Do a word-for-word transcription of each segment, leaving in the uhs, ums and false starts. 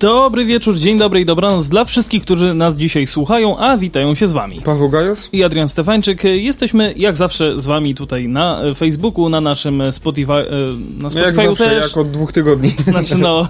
Dobry wieczór, dzień dobry i dobranoc dla wszystkich, którzy nas dzisiaj słuchają, a witają się z wami Paweł Gajos i Adrian Stefańczyk. Jesteśmy jak zawsze z wami tutaj na Facebooku, na naszym Spotify, na Spotify jak zawsze, też. Jak od dwóch tygodni. Znaczy no,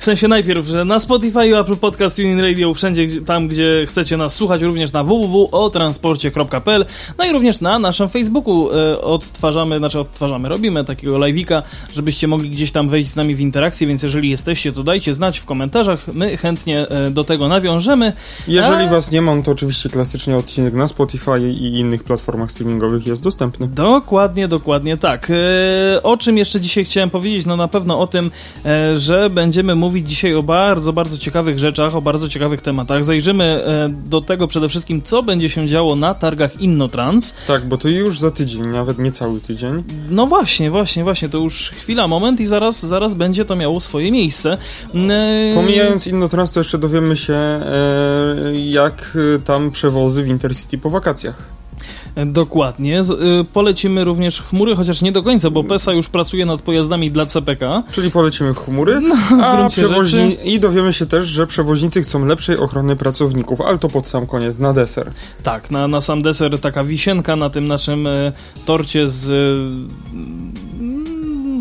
w sensie najpierw, że na Spotify, Apple Podcast, TuneIn Radio, wszędzie tam, gdzie chcecie nas słuchać, również na w w w kropka o transporcie kropka p l, no i również na naszym Facebooku odtwarzamy, znaczy odtwarzamy, robimy takiego live'ika, żebyście mogli gdzieś tam wejść z nami w interakcję, więc jeżeli jesteście, to dajcie znać w komentarzach. My chętnie do tego nawiążemy. Jeżeli a... was nie mam, to oczywiście klasycznie odcinek na Spotify i innych platformach streamingowych jest dostępny. Dokładnie, dokładnie tak. O czym jeszcze dzisiaj chciałem powiedzieć? No na pewno o tym, że będziemy mówić dzisiaj o bardzo, bardzo ciekawych rzeczach, o bardzo ciekawych tematach. Zajrzymy do tego przede wszystkim, co będzie się działo na targach InnoTrans. Tak, bo to już za tydzień, nawet nie cały tydzień. No właśnie, właśnie, właśnie. To już chwila, moment i zaraz, zaraz będzie to miało swoje miejsce. Pomijając InnoTrans, to jeszcze dowiemy się, e, jak tam przewozy w Intercity po wakacjach. Dokładnie. Z, y, polecimy również chmury, chociaż nie do końca, bo PESA już pracuje nad pojazdami dla C P K. Czyli polecimy chmury, no, a przewoźni- i dowiemy się też, że przewoźnicy chcą lepszej ochrony pracowników, ale to pod sam koniec, na deser. Tak, na, na sam deser taka wisienka na tym naszym y, torcie z... Y,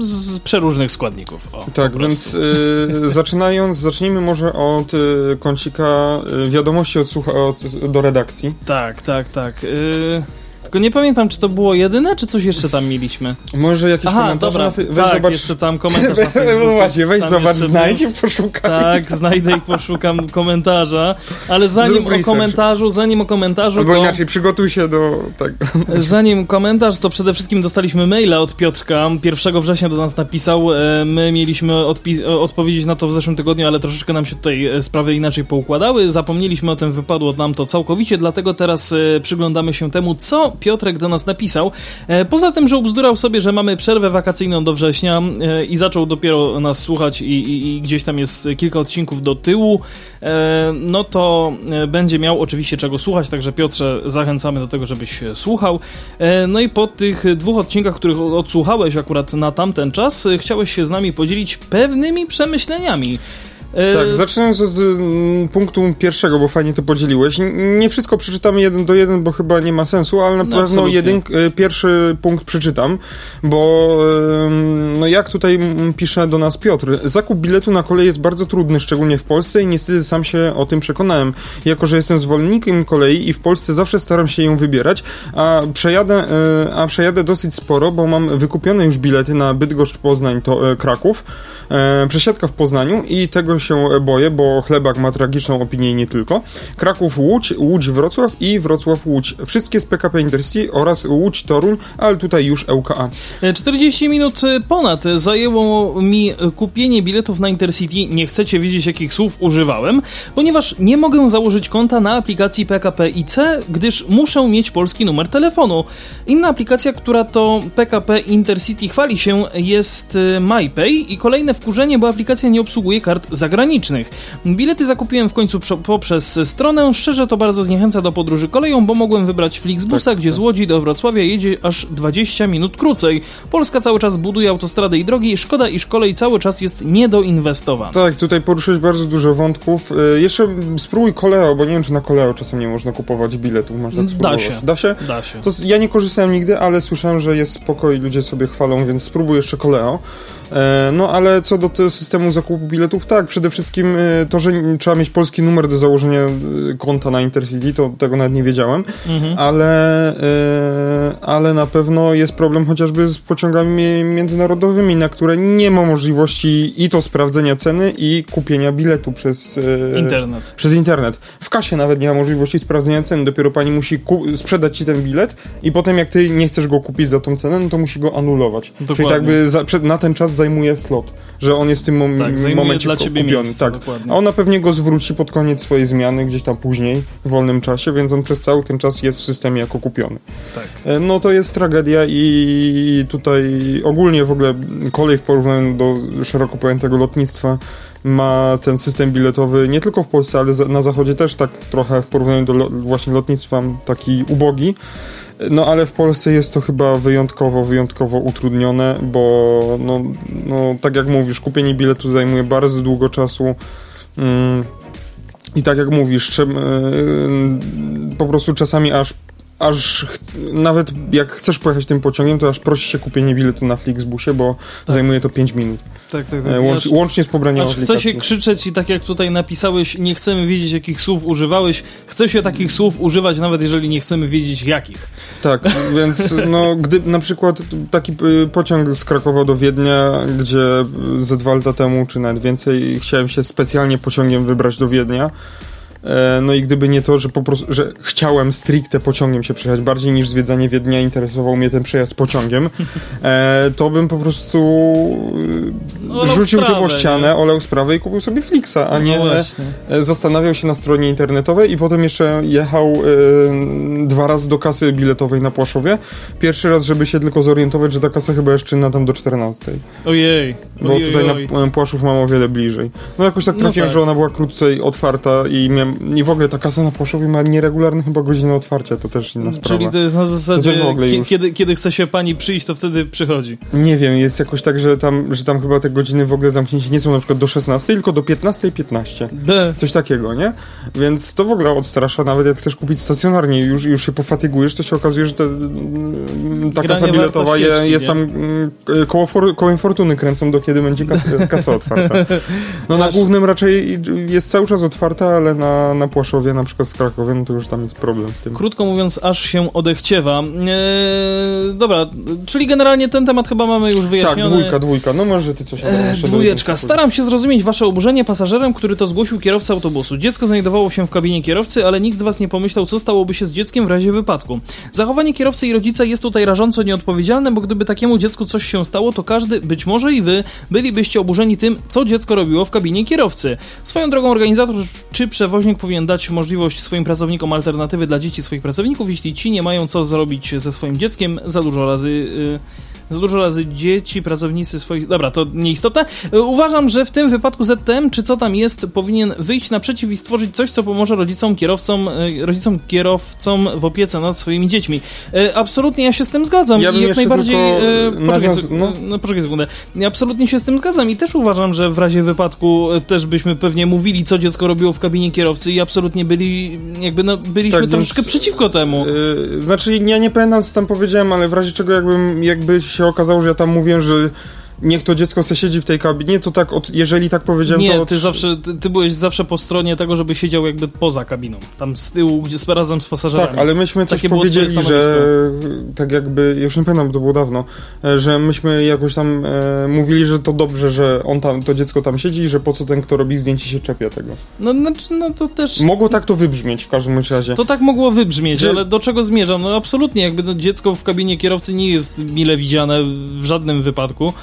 z przeróżnych składników. O, tak, więc y, zaczynając, zacznijmy może od y, kącika y, wiadomości od, od, do redakcji. Tak, tak, tak. Y, tylko nie pamiętam, czy to było jedyne, czy coś jeszcze tam mieliśmy. Może jakiś Aha, komentarz dobra, na fe- weź tak, zobacz. Jeszcze tam komentarz na Facebooku. No właśnie, weź tam zobacz, znajdź i poszukaj. Tak, znajdę i poszukam komentarza, ale zanim Zrób o research. komentarzu, zanim o komentarzu... Albo to... inaczej, przygotuj się do... Tak. Zanim komentarz, to przede wszystkim dostaliśmy maila od Piotrka. pierwszego września do nas napisał. My mieliśmy odpi- odpowiedzieć na to w zeszłym tygodniu, ale troszeczkę nam się tutaj sprawy inaczej poukładały. Zapomnieliśmy o tym, wypadło nam to całkowicie, dlatego teraz przyglądamy się temu, co Piotrek do nas napisał. Poza tym, że ubzdurał sobie, że mamy przerwę wakacyjną do września i zaczął dopiero nas słuchać i, i, i gdzieś tam jest kilka odcinków do tyłu, no to będzie miał oczywiście czego słuchać, także Piotrze, zachęcamy do tego, żebyś słuchał. No i po tych dwóch odcinkach, których odsłuchałeś akurat na tamten czas, chciałeś się z nami podzielić pewnymi przemyśleniami. Tak, zaczynając od punktu pierwszego, bo fajnie to podzieliłeś. Nie wszystko przeczytamy jeden do jeden, bo chyba nie ma sensu, ale na no, pewno jeden, pierwszy punkt przeczytam, bo no jak tutaj pisze do nas Piotr, zakup biletu na kolej jest bardzo trudny, szczególnie w Polsce i niestety sam się o tym przekonałem. Jako, że jestem zwolennikiem kolei i w Polsce zawsze staram się ją wybierać, a przejadę, a przejadę dosyć sporo, bo mam wykupione już bilety na Bydgoszcz, Poznań, to Kraków, przesiadka w Poznaniu i tego się boję, bo Chlebak ma tragiczną opinię i nie tylko. Kraków, Łódź, Łódź, Wrocław i Wrocław, Łódź. Wszystkie z P K P Intercity oraz Łódź, Toruń, ale tutaj już ŁKA. czterdzieści minut ponad zajęło mi kupienie biletów na Intercity. Nie chcecie wiedzieć, jakich słów używałem, ponieważ nie mogę założyć konta na aplikacji P K P I C, gdyż muszę mieć polski numer telefonu. Inna aplikacja, która to P K P Intercity chwali się, jest MyPay i kolejne wkurzenie, bo aplikacja nie obsługuje kart zagranicznych. granicznych. Bilety zakupiłem w końcu poprzez stronę. Szczerze to bardzo zniechęca do podróży koleją, bo mogłem wybrać Flixbusa, tak, gdzie tak. z Łodzi do Wrocławia jedzie aż dwadzieścia minut krócej. Polska cały czas buduje autostrady i drogi. Szkoda, iż kolej cały czas jest niedoinwestowana. Tak, tutaj poruszyłeś bardzo dużo wątków. Yy, jeszcze spróbuj koleo, bo nie wiem, czy na koleo czasem nie można kupować biletów. Można tak da się. Da się? Da się. To ja nie korzystałem nigdy, ale słyszałem, że jest spoko i ludzie sobie chwalą, więc spróbuj jeszcze koleo. No ale co do tego systemu zakupu biletów, tak, przede wszystkim to, że trzeba mieć polski numer do założenia konta na Intercity, to tego nawet nie wiedziałem, mhm. ale, ale na pewno jest problem chociażby z pociągami międzynarodowymi, na które nie ma możliwości i to sprawdzenia ceny i kupienia biletu przez internet. Przez internet. W kasie nawet nie ma możliwości sprawdzenia ceny, dopiero pani musi ku- sprzedać ci ten bilet i potem jak ty nie chcesz go kupić za tą cenę, no to musi go anulować. Dokładnie. Czyli tak by za, przed, na ten czas zajmuje slot, że on jest w tym mom- tak, momencie dla ciebie kupiony. Miejsce, tak. Dokładnie. A ona pewnie go zwróci pod koniec swojej zmiany, gdzieś tam później, w wolnym czasie, więc on przez cały ten czas jest w systemie jako kupiony. Tak. No to jest tragedia i tutaj ogólnie w ogóle kolej w porównaniu do szeroko pojętego lotnictwa ma ten system biletowy nie tylko w Polsce, ale na Zachodzie też tak trochę w porównaniu do lo- właśnie lotnictwa taki ubogi. No ale w Polsce jest to chyba wyjątkowo, wyjątkowo utrudnione, bo no, no tak jak mówisz, kupienie biletu zajmuje bardzo długo czasu mm, i tak jak mówisz, czym, yy, po prostu czasami aż, aż ch- nawet jak chcesz pojechać tym pociągiem, to aż prosi się kupienie biletu na Flixbusie, bo tak. zajmuje to pięć minut. Tak, tak, tak. Łącz, aż, łącznie z pobraniem aplikacji. Chce się krzyczeć i tak jak tutaj napisałeś, nie chcemy wiedzieć, jakich słów używałeś. Chce się takich słów używać, nawet jeżeli nie chcemy wiedzieć, jakich. Tak, więc no, gdy na przykład taki pociąg z Krakowa do Wiednia, gdzie ze dwa lata temu, czy nawet więcej, chciałem się specjalnie pociągiem wybrać do Wiednia. No i gdyby nie to, że po prostu, że chciałem stricte pociągiem się przejechać, bardziej niż zwiedzanie Wiednia interesował mnie ten przejazd pociągiem, to bym po prostu olał rzucił sprawę, to o ścianę, nie? olał sprawę i kupił sobie Flixa, a nie no zastanawiał się na stronie internetowej i potem jeszcze jechał y, dwa razy do kasy biletowej na Płaszowie. Pierwszy raz, żeby się tylko zorientować, że ta kasa chyba jeszcze czynna tam do czternastej. Ojej. Bo ojej, tutaj ojej. Na Płaszów mam o wiele bliżej. No jakoś tak trafiłem, no tak. że ona była krócej otwarta i miałem i w ogóle ta kasa na Płaszowie ma nieregularne chyba godziny otwarcia, to też inna sprawa. Czyli to jest na zasadzie, k- kiedy, kiedy chce się pani przyjść, to wtedy przychodzi. Nie wiem, jest jakoś tak, że tam, że tam chyba te godziny w ogóle zamknięcie nie są na przykład do szesnastej, tylko do piętnasta piętnaście. B. Coś takiego, nie? Więc to w ogóle odstrasza, nawet jak chcesz kupić stacjonarnie, już, już się pofatygujesz, to się okazuje, że te, ta granie kasa biletowa je, świeczki, jest nie? tam koło for, kołem fortuny kręcą, do kiedy będzie kasa, kasa otwarta. No na głównym raczej jest cały czas otwarta, ale na Na, na Płaszowie, na przykład w Krakowie, no to już tam jest problem z tym. Krótko mówiąc, aż się odechciewa. Eee, dobra, czyli generalnie ten temat chyba mamy już wyjaśniony. Tak, dwójka, dwójka. No może ty coś... Eee, dwójeczka. Staram się zrozumieć wasze oburzenie pasażerem, który to zgłosił kierowca autobusu. Dziecko znajdowało się w kabinie kierowcy, ale nikt z was nie pomyślał, co stałoby się z dzieckiem w razie wypadku. Zachowanie kierowcy i rodzica jest tutaj rażąco nieodpowiedzialne, bo gdyby takiemu dziecku coś się stało, to każdy, być może i wy, bylibyście oburzeni tym, co dziecko robiło w kabinie kierowcy. Swoją drogą organizator czy przewoźnik powinien dać możliwość swoim pracownikom alternatywy dla dzieci swoich pracowników, jeśli ci nie mają co zrobić ze swoim dzieckiem. Za dużo razy yy, za dużo razy dzieci, pracownicy swoich... Dobra, to nieistotne. Yy, uważam, że w tym wypadku Z T M, czy co tam jest, powinien wyjść naprzeciw i stworzyć coś, co pomoże rodzicom, kierowcom, yy, rodzicom, kierowcom w opiece nad swoimi dziećmi. Yy, absolutnie ja się z tym zgadzam. Ja bym i jak najbardziej... Yy, poczekaj, nas... no. No, poczekaj sekundę. Ja absolutnie się z tym zgadzam i też uważam, że w razie wypadku yy, też byśmy pewnie mówili, co dziecko robiło w kabinie kierowcy. I absolutnie byli, jakby no, byliśmy tak, troszeczkę więc, przeciwko temu. Yy, znaczy, ja nie pamiętam, co tam powiedziałem, ale w razie czego jakbym, jakby się okazało, że ja tam mówię, że niech to dziecko se siedzi w tej kabinie, to tak, od, jeżeli tak powiedziałem, nie, to... Nie, od... ty zawsze, ty, ty byłeś zawsze po stronie tego, żeby siedział jakby poza kabiną, tam z tyłu, gdzie z razem z pasażerami. Tak, ale myśmy coś takie powiedzieli, że tak jakby, już nie pamiętam, bo to było dawno, że myśmy jakoś tam e, mówili, że to dobrze, że on tam, to dziecko tam siedzi i że po co ten, kto robi zdjęcie, się czepia tego. No, znaczy, no to też... Mogło tak to wybrzmieć w każdym razie. To tak mogło wybrzmieć, że... ale do czego zmierzam? No absolutnie, jakby to dziecko w kabinie kierowcy nie jest mile widziane w żadnym wypadku.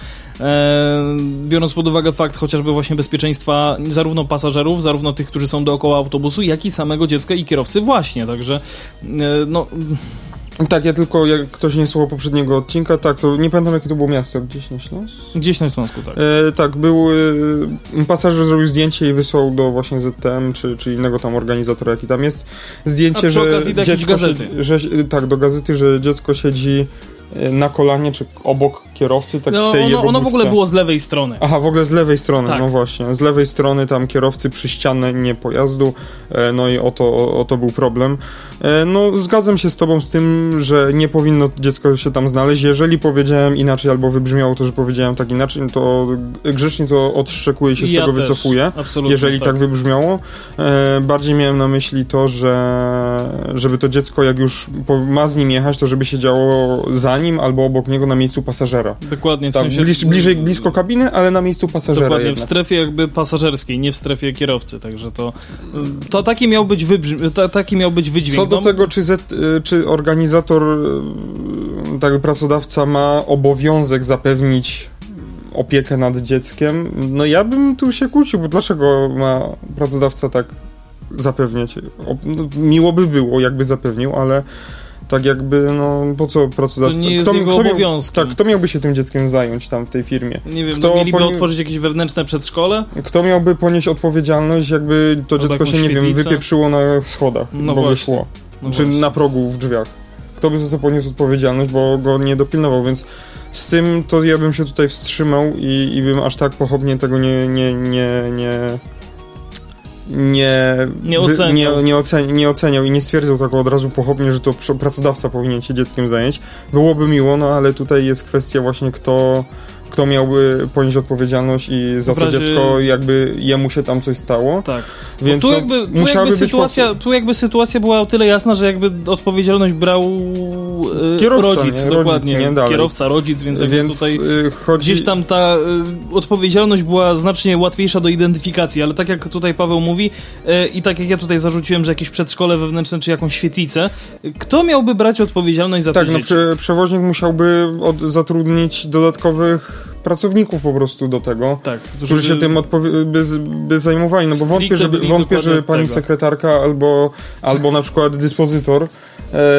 Biorąc pod uwagę fakt chociażby właśnie bezpieczeństwa zarówno pasażerów, zarówno tych, którzy są dookoła autobusu, jak i samego dziecka i kierowcy właśnie, także no... Tak, ja tylko, jak ktoś nie słuchał poprzedniego odcinka, tak, to nie pamiętam, jakie to było miasto, gdzieś na Śląsku? Gdzieś na Śląsku, tak. E, tak, był, e, pasażer zrobił zdjęcie i wysłał do właśnie Z T M, czy, czy innego tam organizatora, jaki tam jest, zdjęcie, że dziecko siedzi, że, tak, do gazety, że dziecko siedzi na kolanie, czy obok kierowcy, tak no, w tej ono, jego budce. Ono w ogóle było z lewej strony. Aha, w ogóle z lewej strony, tak. No właśnie. Z lewej strony tam kierowcy przy ścianę, nie pojazdu, no i oto, o, o to był problem. No, zgadzam się z tobą z tym, że nie powinno dziecko się tam znaleźć. Jeżeli powiedziałem inaczej, albo wybrzmiało to, że powiedziałem tak inaczej, to grzecznie to odszczekuję się z ja tego też. Wycofuję. Absolutnie, jeżeli tak. tak wybrzmiało. Bardziej miałem na myśli to, że żeby to dziecko, jak już ma z nim jechać, to żeby się działo za nim, albo obok niego na miejscu pasażera. Dokładnie. W tam, sensie... bliż, bliżej, blisko kabiny, ale na miejscu pasażera. Dokładnie, jednak. W strefie jakby pasażerskiej, nie w strefie kierowcy, także to... To taki miał być, wybrzmi... to, taki miał być wydźwięk. Co do tego, czy, Z, czy organizator, tak, pracodawca ma obowiązek zapewnić opiekę nad dzieckiem, no ja bym tu się kłócił, bo dlaczego ma pracodawca tak zapewniać? Miło by było, jakby zapewnił, ale tak jakby, no po co pracodawca? To nie jest kto, jego kto obowiązkiem. Miał, tak, kto miałby się tym dzieckiem zająć tam w tej firmie? Nie wiem, kto no, mieliby poni- otworzyć jakieś wewnętrzne przedszkole? Kto miałby ponieść odpowiedzialność, jakby to albo dziecko się, świetlicę? nie wiem, wypieprzyło na schodach, no bo wyszło. No czy właśnie. Na progu, w drzwiach. Kto by za to poniósł odpowiedzialność, bo go nie dopilnował, więc z tym to ja bym się tutaj wstrzymał i, i bym aż tak pochopnie tego nie nie nie nie nie, nie, oceniał. Nie, nie, oceni, nie oceniał i nie stwierdzał tak od razu pochopnie, że to pracodawca powinien się dzieckiem zająć. Byłoby miło, no ale tutaj jest kwestia właśnie kto, kto miałby ponieść odpowiedzialność i za w to razie... dziecko jakby jemu się tam coś stało. Tak. Więc no tu, jakby, no, tu, musiałaby jakby być sytuacja, tu jakby sytuacja była o tyle jasna, że jakby odpowiedzialność brał yy, Kierowca, rodzic, nie? dokładnie. Rodzic, nie? Kierowca, rodzic, więc, więc tutaj yy, chodzi... gdzieś tam ta yy, odpowiedzialność była znacznie łatwiejsza do identyfikacji, ale tak jak tutaj Paweł mówi yy, i tak jak ja tutaj zarzuciłem, że jakieś przedszkole wewnętrzne czy jakąś świetlicę, kto miałby brać odpowiedzialność za to dzieci? Tak, no prze- przewoźnik musiałby od- zatrudnić dodatkowych pracowników po prostu do tego, tak, którzy, którzy się tym odpowie- by, by zajmowali, no bo wątpię, żeby, wątpię, żeby pani tego. sekretarka albo, albo na przykład dyspozytor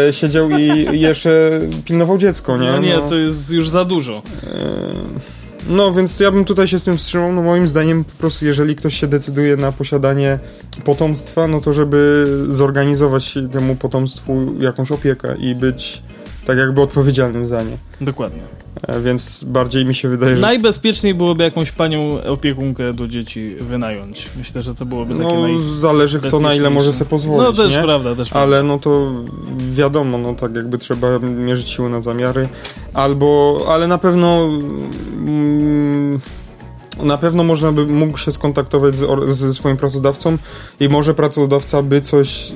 e, siedział i jeszcze pilnował dziecko, nie? No nie, no. To jest już za dużo. E... No, więc ja bym tutaj się z tym wstrzymał, no moim zdaniem po prostu jeżeli ktoś się decyduje na posiadanie potomstwa, no to żeby zorganizować temu potomstwu jakąś opiekę i być tak jakby odpowiedzialnym za nie. Dokładnie. Więc bardziej mi się wydaje, że... Najbezpieczniej byłoby jakąś panią opiekunkę do dzieci wynająć. Myślę, że to byłoby takie no, naj... zależy kto na ile może sobie pozwolić. No też nie? prawda, też prawda. Ale no to wiadomo, no tak jakby trzeba mierzyć siły na zamiary. Albo, ale na pewno... Mm, na pewno można by mógł się skontaktować z, ze swoim pracodawcą i może pracodawca by coś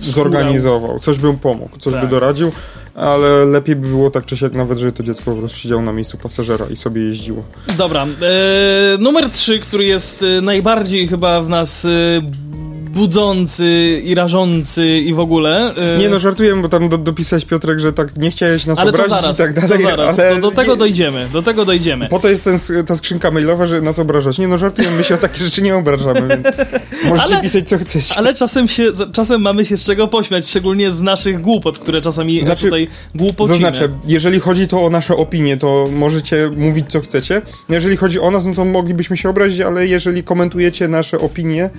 zorganizował, coś by mu pomógł, coś tak. by doradził. Ale lepiej by było tak czy siak nawet, żeby to dziecko po prostu siedziało na miejscu pasażera i sobie jeździło. Dobra, e, numer trzy, który jest najbardziej chyba w nas e, budzący i rażący i w ogóle... E, nie no, żartuję, bo tam do, dopisałeś Piotrek, że tak nie chciałeś nas ale obrazić zaraz, i tak dalej. To zaraz, ale to do tego nie, dojdziemy, do tego dojdziemy. Po to jest ten, ta skrzynka mailowa, że nas obrażasz. Nie no, żartuję, my się o takie rzeczy nie obrażamy, więc możecie ale, pisać co chcecie. Ale czasem, się, czasem mamy się z czego pośmiać, szczególnie z naszych głupot, które czasami znaczy, tutaj głupocimy. Zaznaczę, jeżeli chodzi to o nasze opinie, to możecie mówić co chcecie. Jeżeli chodzi o nas, no to moglibyśmy się obrazić, ale jeżeli komentujecie nasze opinie,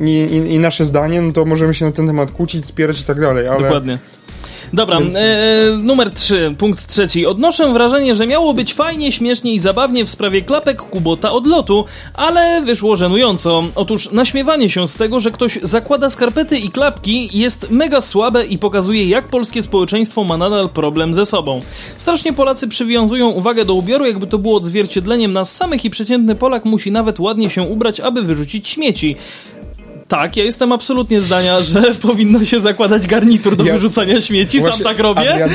I, i, i nasze zdanie, no to możemy się na ten temat kłócić, spierać i tak dalej, ale... Dokładnie. Dobra, więc... e, numer trzy, punkt trzeci. Odnoszę wrażenie, że miało być fajnie, śmiesznie i zabawnie w sprawie klapek Kubota od lotu, ale wyszło żenująco. Otóż naśmiewanie się z tego, że ktoś zakłada skarpety i klapki jest mega słabe i pokazuje, jak polskie społeczeństwo ma nadal problem ze sobą. Strasznie Polacy przywiązują uwagę do ubioru, jakby to było odzwierciedleniem nas samych i przeciętny Polak musi nawet ładnie się ubrać, aby wyrzucić śmieci. Tak, ja jestem absolutnie zdania, że powinno się zakładać garnitur do ja, wyrzucania śmieci, właśnie, sam tak robię. Adrian,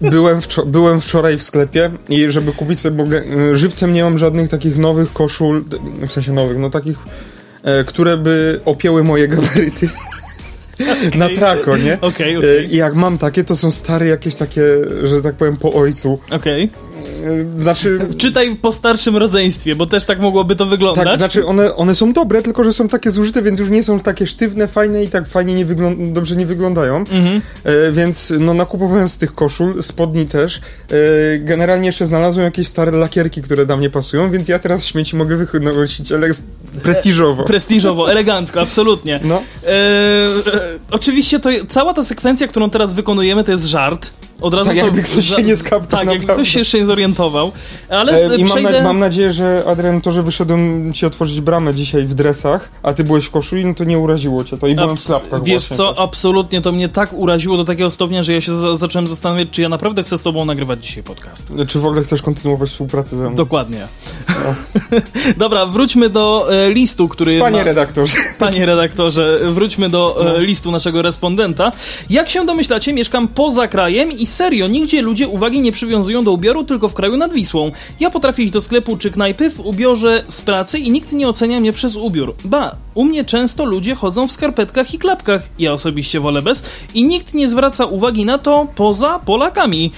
byłem, wczor- byłem wczoraj w sklepie i żeby kupić sobie, bo żywcem nie mam żadnych takich nowych koszul, w sensie nowych, no takich, e, które by opięły moje gabaryty. Okay. Na Trako, nie? Okay, okay. I jak mam takie, to są stare jakieś takie, że tak powiem, po ojcu. Okej. Okay. Znaczy... Czytaj po starszym rodzeństwie, bo też tak mogłoby to wyglądać. Tak, znaczy one, one są dobre, tylko że są takie zużyte, więc już nie są takie sztywne, fajne i tak fajnie nie wyglą- dobrze nie wyglądają. Mhm. E, więc no nakupowałem z tych koszul, spodni też. E, generalnie jeszcze znalazłem jakieś stare lakierki, które dla mnie pasują, więc ja teraz śmieci mogę wynosić, ale prestiżowo. E, prestiżowo, elegancko, absolutnie. No. E, e, Oczywiście to cała ta sekwencja, którą teraz wykonujemy, to jest żart. Od razu tak to, jakby ktoś się nie skaptał. Tak, jakby ktoś się jeszcze nie zorientował. Ale e, i przejdę... mam, na, mam nadzieję, że Adrian, to, że wyszedłem ci otworzyć bramę dzisiaj w dresach, a ty byłeś w koszuli, no to nie uraziło cię to i Abs- byłem w klapkach. Wiesz co, też. Absolutnie to mnie tak uraziło do takiego stopnia, że ja się za- zacząłem zastanawiać, czy ja naprawdę chcę z tobą nagrywać dzisiaj podcast. Czy w ogóle chcesz kontynuować współpracę ze mną? Dokładnie. No. Dobra, wróćmy do e, listu, który... Panie ma... redaktorze. Panie redaktorze, wróćmy do e, no. listu naszego respondenta. Jak się domyślacie, mieszkam poza krajem i serio, nigdzie ludzie uwagi nie przywiązują do ubioru, tylko w kraju nad Wisłą. Ja potrafię iść do sklepu czy knajpy w ubiorze z pracy i nikt nie ocenia mnie przez ubiór. Ba, u mnie często ludzie chodzą w skarpetkach i klapkach, ja osobiście wolę bez, i nikt nie zwraca uwagi na to poza Polakami.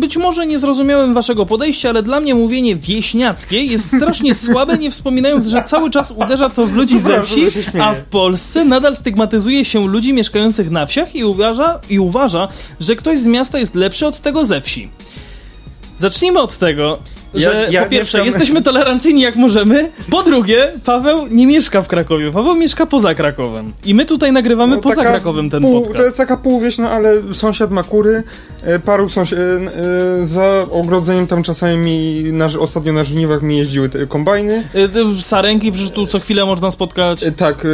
Być może nie zrozumiałem waszego podejścia, ale dla mnie mówienie wieśniackie jest strasznie słabe, nie wspominając, że cały czas uderza to w ludzi ze wsi, a w Polsce nadal stygmatyzuje się ludzi mieszkających na wsiach i uważa, i uważa, że ktoś z miasta jest lepszy od tego ze wsi. Zacznijmy od tego, że ja, ja po pierwsze mieszkam... jesteśmy tolerancyjni jak możemy, po drugie Paweł nie mieszka w Krakowie, Paweł mieszka poza Krakowem i my tutaj nagrywamy no, poza Krakowiem ten pół, podcast. To jest taka półwieśna, ale sąsiad ma kury, paru sąsiad, za ogrodzeniem tam czasami na, ostatnio na żniwach mi jeździły te kombajny. Sarenki, przecież tu co chwilę można spotkać. Tak,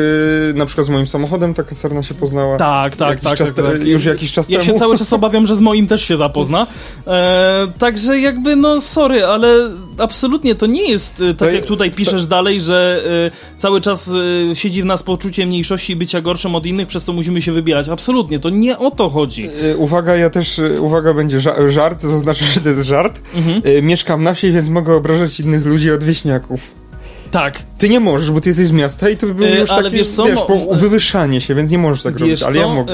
na przykład z moim samochodem taka sarna się poznała. Tak, tak, jakiś tak, czas, tak, tak. Już jakiś czas ja temu. Ja się cały czas obawiam, że z moim też się zapozna. E, także jakby no sorry, ale absolutnie to nie jest tak, to, jak tutaj piszesz to, dalej, że y, cały czas y, siedzi w nas poczucie mniejszości i bycia gorszym od innych, przez co musimy się wybierać. Absolutnie, to nie o to chodzi. Y, uwaga, ja też, y, uwaga, będzie ża- żart, zaznaczam, że to jest żart. Mhm. Y, mieszkam na wsi, więc mogę obrażać innych ludzi od wieśniaków. Tak. Ty nie możesz, bo ty jesteś z miasta i to by było już ale takie, wiesz, co, wiesz po wywyższanie się, więc nie możesz tak robić, ale co? ja mogę.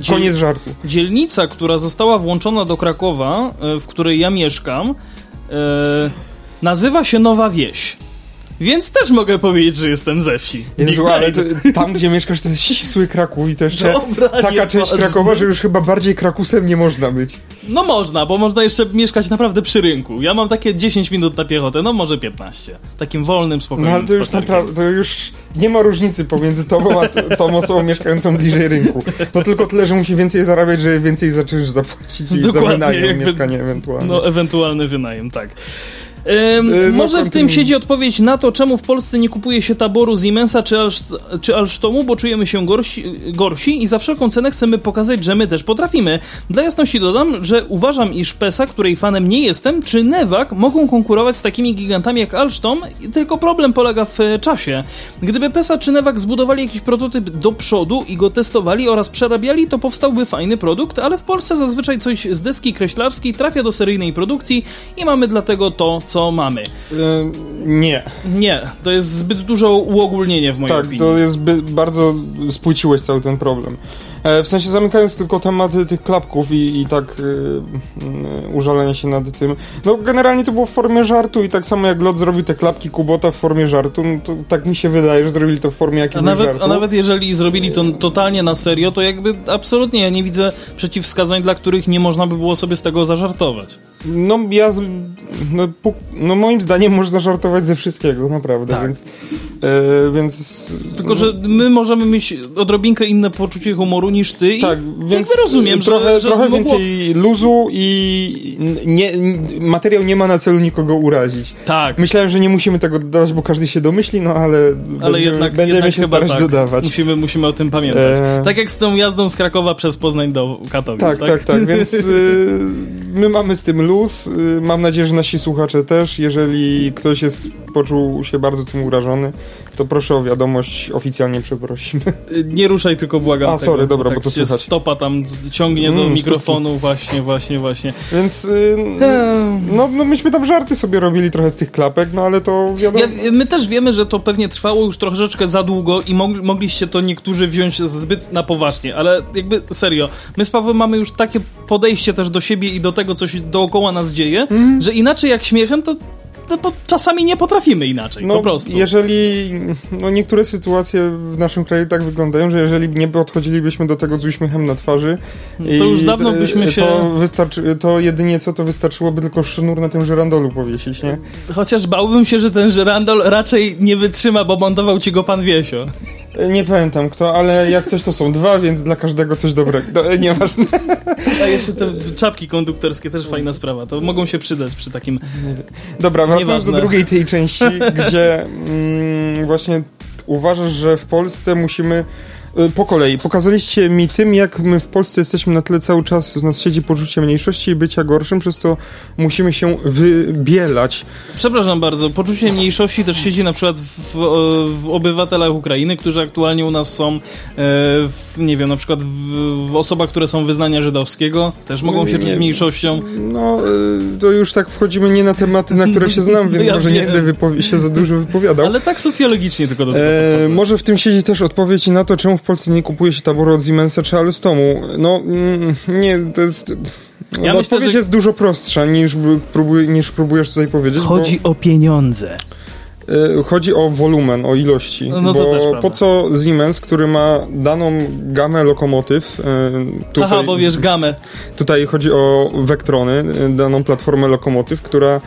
Dziel... Koniec żartu. Dzielnica, która została włączona do Krakowa, w której ja mieszkam, Yy, nazywa się Nowa Wieś. Więc też mogę powiedzieć, że jestem ze wsi. Jezu, ale to, tam, gdzie mieszkasz, to jest ścisły Kraków i to jeszcze Dobra, taka część patrz. Krakowa, że już chyba bardziej Krakusem nie można być. No można, bo można jeszcze mieszkać naprawdę przy rynku. Ja mam takie dziesięć minut na piechotę, no może piętnaście. Takim wolnym, spokojnym. No ale to już, napra- to już nie ma różnicy pomiędzy tobą a t- tą osobą mieszkającą bliżej rynku. No tylko tyle, że musi więcej zarabiać, że więcej zaczniesz zapłacić i za wynajem jakby, mieszkanie ewentualnie. No ewentualny wynajem, tak. Ym, yy, może no, w tym siedzi odpowiedź na to, czemu w Polsce nie kupuje się taboru Siemensa czy, Alst- czy Alstomu, bo czujemy się gorsi, gorsi i za wszelką cenę chcemy pokazać, że my też potrafimy. Dla jasności dodam, że uważam, iż PESA, której fanem nie jestem, czy Newag mogą konkurować z takimi gigantami jak Alstom, tylko problem polega w czasie. Gdyby PESA czy Newag zbudowali jakiś prototyp do przodu i go testowali oraz przerabiali, to powstałby fajny produkt, ale w Polsce zazwyczaj coś z deski kreślarskiej trafia do seryjnej produkcji i mamy dlatego to, co mamy. Yy, nie. Nie, to jest zbyt dużo uogólnienie w mojej tak, opinii. Tak, to jest by, bardzo spłyciłeś cały ten problem. E, w sensie zamykając tylko temat tych klapków i, i tak e, użalenia się nad tym. No generalnie to było w formie żartu i tak samo jak Lot zrobił te klapki Kubota w formie żartu, no to tak mi się wydaje, że zrobili to w formie jakiegoś a nawet, żartu. A nawet jeżeli zrobili to totalnie na serio, to jakby absolutnie ja nie widzę przeciwwskazań, dla których nie można by było sobie z tego zażartować. No ja... No, puk- no moim zdaniem można żartować ze wszystkiego, naprawdę, tak. więc, e, więc... Tylko, że my możemy mieć odrobinkę inne poczucie humoru niż ty tak, i więc jakby rozumiem, trochę, że... że trochę mogło... więcej luzu i nie, materiał nie ma na celu nikogo urazić. Tak. Myślałem, że nie musimy tego dodawać, bo każdy się domyśli, no ale, ale będziemy, jednak, będziemy jednak się starać tak. dodawać. Musimy, musimy o tym pamiętać. E... Tak jak z tą jazdą z Krakowa przez Poznań do Katowic, tak? Tak, tak, tak, więc y, my mamy z tym luz, y, mam nadzieję, że nasi słuchacze też, jeżeli ktoś jest, poczuł się bardzo tym urażony, to proszę o wiadomość, oficjalnie przeprosimy. Nie ruszaj, tylko błagam. A, tego, sorry, dobra, bo, tak bo to słychać. Stopa tam ciągnie mm, do mikrofonu, stopki. właśnie, właśnie, właśnie. Więc y, no, no myśmy tam żarty sobie robili trochę z tych klapek, no ale to wiadomo. Ja, my też wiemy, że to pewnie trwało już troszeczkę za długo i mog- mogliście to niektórzy wziąć zbyt na poważnie, ale jakby serio, my z Pawłem mamy już takie podejście też do siebie i do tego, co się dookoła nas dzieje, mm. że inaczej jak śmiechem, to no, bo czasami nie potrafimy inaczej, no, po prostu. Jeżeli, no niektóre sytuacje w naszym kraju tak wyglądają, że jeżeli nie podchodzilibyśmy do tego z uśmiechem na twarzy, no, to już dawno byśmy się... To, wystarczy, to jedynie co, to wystarczyłoby tylko sznur na tym żyrandolu powiesić, nie? Chociaż bałbym się, że ten żyrandol raczej nie wytrzyma, bo montował ci go pan Wiesio. Nie pamiętam kto, ale jak coś to są dwa, więc dla każdego coś dobrego. No, nieważne. A jeszcze te czapki konduktorskie też fajna sprawa. To mogą się przydać przy takim... Dobra, wracając do drugiej tej części, gdzie mm, właśnie uważasz, że w Polsce musimy po kolei. Pokazaliście mi tym, jak my w Polsce jesteśmy na tyle cały czas, z nas siedzi poczucie mniejszości i bycia gorszym, przez to musimy się wybielać. Przepraszam bardzo, poczucie mniejszości też siedzi na przykład w, w obywatelach Ukrainy, którzy aktualnie u nas są, w, nie wiem, na przykład w, w osobach, które są wyznania żydowskiego, też mogą się czuć mniejszością. No, to już tak wchodzimy nie na tematy, na które się znam, więc ja może nie będę wypowi- się za dużo wypowiadał. Ale tak socjologicznie tylko do tego. E, może w tym siedzi też odpowiedź na to, czemu w Polsce nie kupuje się taboru od Siemensa czy Alstomu. No, nie, to jest... No, ja odpowiedź myślę, że... jest dużo prostsza niż, próbuj, niż próbujesz tutaj powiedzieć. Chodzi bo... o pieniądze. Chodzi o wolumen, o ilości. No, no bo to też po co Siemens, który ma daną gamę lokomotyw... Tutaj, aha, bo wiesz, gamę. Tutaj chodzi o Vectrony, daną platformę lokomotyw, która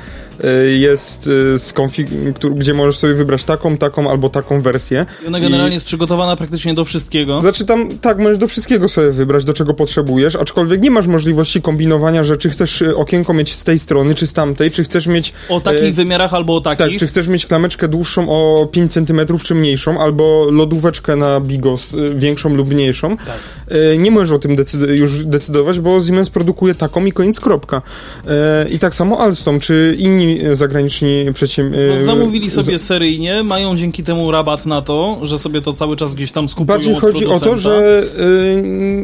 jest skonfig- gdzie możesz sobie wybrać taką, taką albo taką wersję. I ona generalnie I... jest przygotowana praktycznie do wszystkiego. Znaczy tam, tak, możesz do wszystkiego sobie wybrać, do czego potrzebujesz, aczkolwiek nie masz możliwości kombinowania, że czy chcesz okienko mieć z tej strony, czy z tamtej, czy chcesz mieć... O takich e... wymiarach albo o takich. Tak, czy chcesz mieć klameczkę dłuższą o pięć centymetrów czy mniejszą, albo lodóweczkę na bigos większą lub mniejszą. Tak. E... Nie możesz o tym decy- już decydować, bo Siemens produkuje taką i koniec, kropka. E... I tak samo Alstom, czy inni zagraniczni przedsiębiorcy. No, zamówili sobie z... seryjnie, mają dzięki temu rabat na to, że sobie to cały czas gdzieś tam skupują. Bardziej chodzi o to, że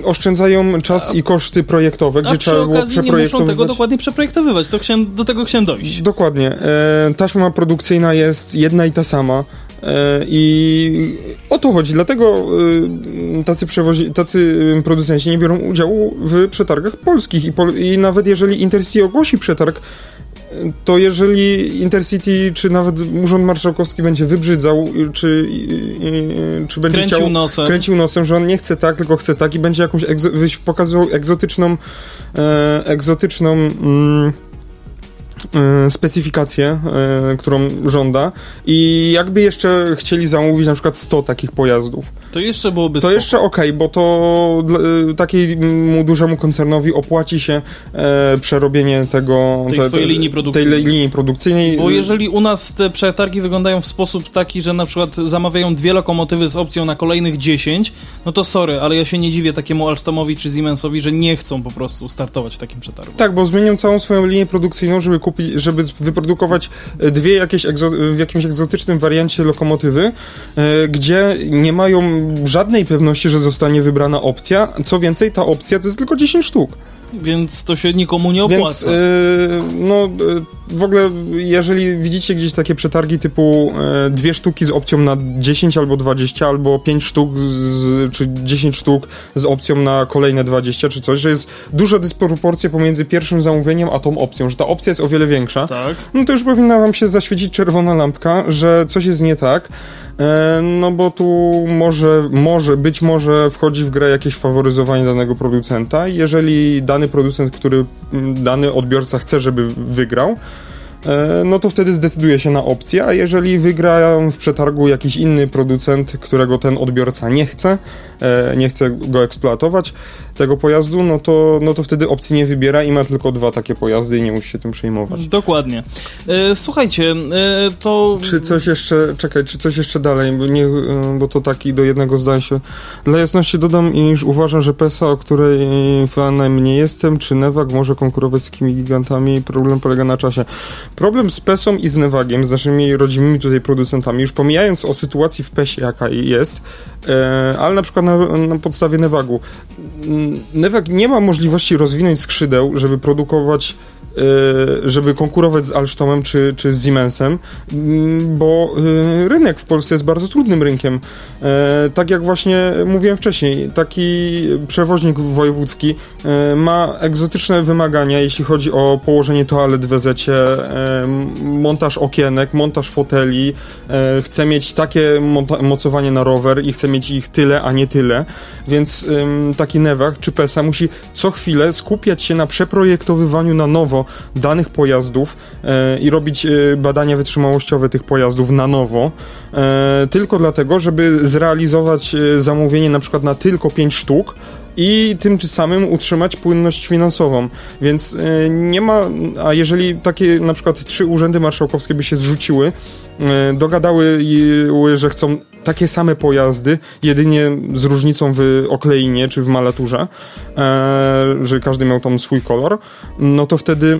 y, oszczędzają czas a, i koszty projektowe, gdzie trzeba było przeprojektowywać. Nie muszą tego dokładnie przeprojektowywać, to chciałem, do tego chciałem dojść. Dokładnie. E, taśma produkcyjna jest jedna i ta sama. I o to chodzi, dlatego tacy, przewozi- tacy producenci nie biorą udziału w przetargach polskich i, pol- i nawet jeżeli Intercity ogłosi przetarg, to jeżeli Intercity czy nawet Urząd Marszałkowski będzie wybrzydzał czy, czy będzie kręcił chciał, nosem. kręcił nosem, że on nie chce tak, tylko chce tak i będzie jakąś egzo- pokazywał egzotyczną e, egzotyczną mm, specyfikację, y, którą żąda i jakby jeszcze chcieli zamówić na przykład sto takich pojazdów. To jeszcze byłoby To spoko. jeszcze okej, okay, bo to y, takiemu dużemu koncernowi opłaci się y, przerobienie tego... Tej te, swojej te, linii produkcyjnej. Tej linii produkcyjnej. Bo jeżeli u nas te przetargi wyglądają w sposób taki, że na przykład zamawiają dwie lokomotywy z opcją na kolejnych dziesięć, no to sorry, ale ja się nie dziwię takiemu Alstomowi czy Siemensowi, że nie chcą po prostu startować w takim przetargu. Tak, bo zmienią całą swoją linię produkcyjną, żeby Kupi, żeby wyprodukować dwie jakieś egzo- w jakimś egzotycznym wariancie lokomotywy, y, gdzie nie mają żadnej pewności, że zostanie wybrana opcja. Co więcej, ta opcja to jest tylko dziesięć sztuk. Więc to się nikomu nie opłaca. Więc, y, no, y, w ogóle, jeżeli widzicie gdzieś takie przetargi typu y, dwie sztuki z opcją na dziesięć albo dwadzieścia, albo pięć sztuk z, czy dziesięć sztuk z opcją na kolejne dwadzieścia, czy coś, że jest duża dysproporcja pomiędzy pierwszym zamówieniem a tą opcją, że ta opcja jest o wiele większa, tak. No to już powinna wam się zaświecić czerwona lampka, że coś jest nie tak, y, no bo tu może, może, być może wchodzi w grę jakieś faworyzowanie danego producenta. Jeżeli da dany producent, który dany odbiorca chce, żeby wygrał, no to wtedy zdecyduje się na opcję, a jeżeli wygra w przetargu jakiś inny producent, którego ten odbiorca nie chce, nie chce go eksploatować, tego pojazdu, no to, no to wtedy opcji nie wybiera i ma tylko dwa takie pojazdy i nie musi się tym przejmować. Dokładnie. E, słuchajcie, e, to... Czy coś jeszcze, czekaj, czy coś jeszcze dalej, bo, nie, bo to taki do jednego zdań się. Dla jasności dodam, iż uważam, że PESA, o której fanem nie jestem, czy Newag może konkurować z takimi gigantami, problem polega na czasie. Problem z PESą i z Newagiem, z naszymi rodzimymi tutaj producentami, już pomijając o sytuacji w PESie, jaka jest, e, ale na przykład na, na podstawie Newagu. Newag nie ma możliwości rozwinąć skrzydeł, żeby produkować, żeby konkurować z Alstomem czy, czy z Siemensem, bo rynek w Polsce jest bardzo trudnym rynkiem. Tak jak właśnie mówiłem wcześniej, taki przewoźnik wojewódzki ma egzotyczne wymagania, jeśli chodzi o położenie toalet w wezecie, montaż okienek, montaż foteli, chce mieć takie mocowanie na rower i chce mieć ich tyle, a nie tyle, więc taki Newag czy PESA musi co chwilę skupiać się na przeprojektowywaniu na nowo danych pojazdów e, i robić e, badania wytrzymałościowe tych pojazdów na nowo, e, tylko dlatego, żeby zrealizować e, zamówienie na przykład na tylko pięć sztuk i tym samym utrzymać płynność finansową, więc e, nie ma, a jeżeli takie na przykład trzy urzędy marszałkowskie by się zrzuciły, e, dogadały, że chcą takie same pojazdy, jedynie z różnicą w okleinie czy w malaturze, że każdy miał tam swój kolor, no to wtedy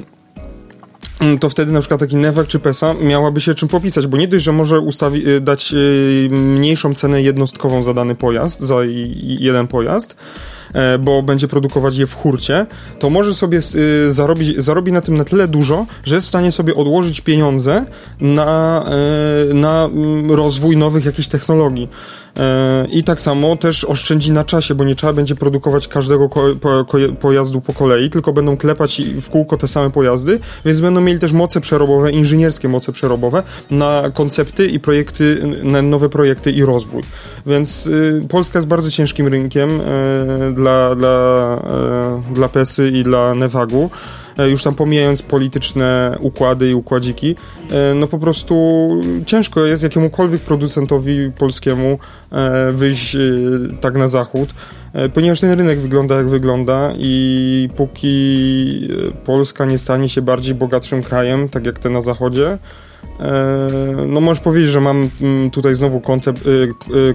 to wtedy na przykład taki Newag czy PESA miałaby się czym popisać, bo nie dość, że może ustawi- dać mniejszą cenę jednostkową za dany pojazd, za jeden pojazd, bo będzie produkować je w hurcie, to może sobie zarobić, zarobi na tym na tyle dużo, że jest w stanie sobie odłożyć pieniądze na, na rozwój nowych jakichś technologii. I tak samo też oszczędzi na czasie, bo nie trzeba będzie produkować każdego pojazdu po kolei, tylko będą klepać w kółko te same pojazdy, więc będą mieli też moce przerobowe, inżynierskie moce przerobowe na koncepty i projekty, na nowe projekty i rozwój. Więc Polska jest bardzo ciężkim rynkiem dla, dla, dla PESy i dla Newagu. Już tam pomijając polityczne układy i układziki, no po prostu ciężko jest jakiemukolwiek producentowi polskiemu wyjść tak na zachód, ponieważ ten rynek wygląda jak wygląda i póki Polska nie stanie się bardziej bogatszym krajem, tak jak te na zachodzie, no możesz powiedzieć, że mam tutaj znowu koncept,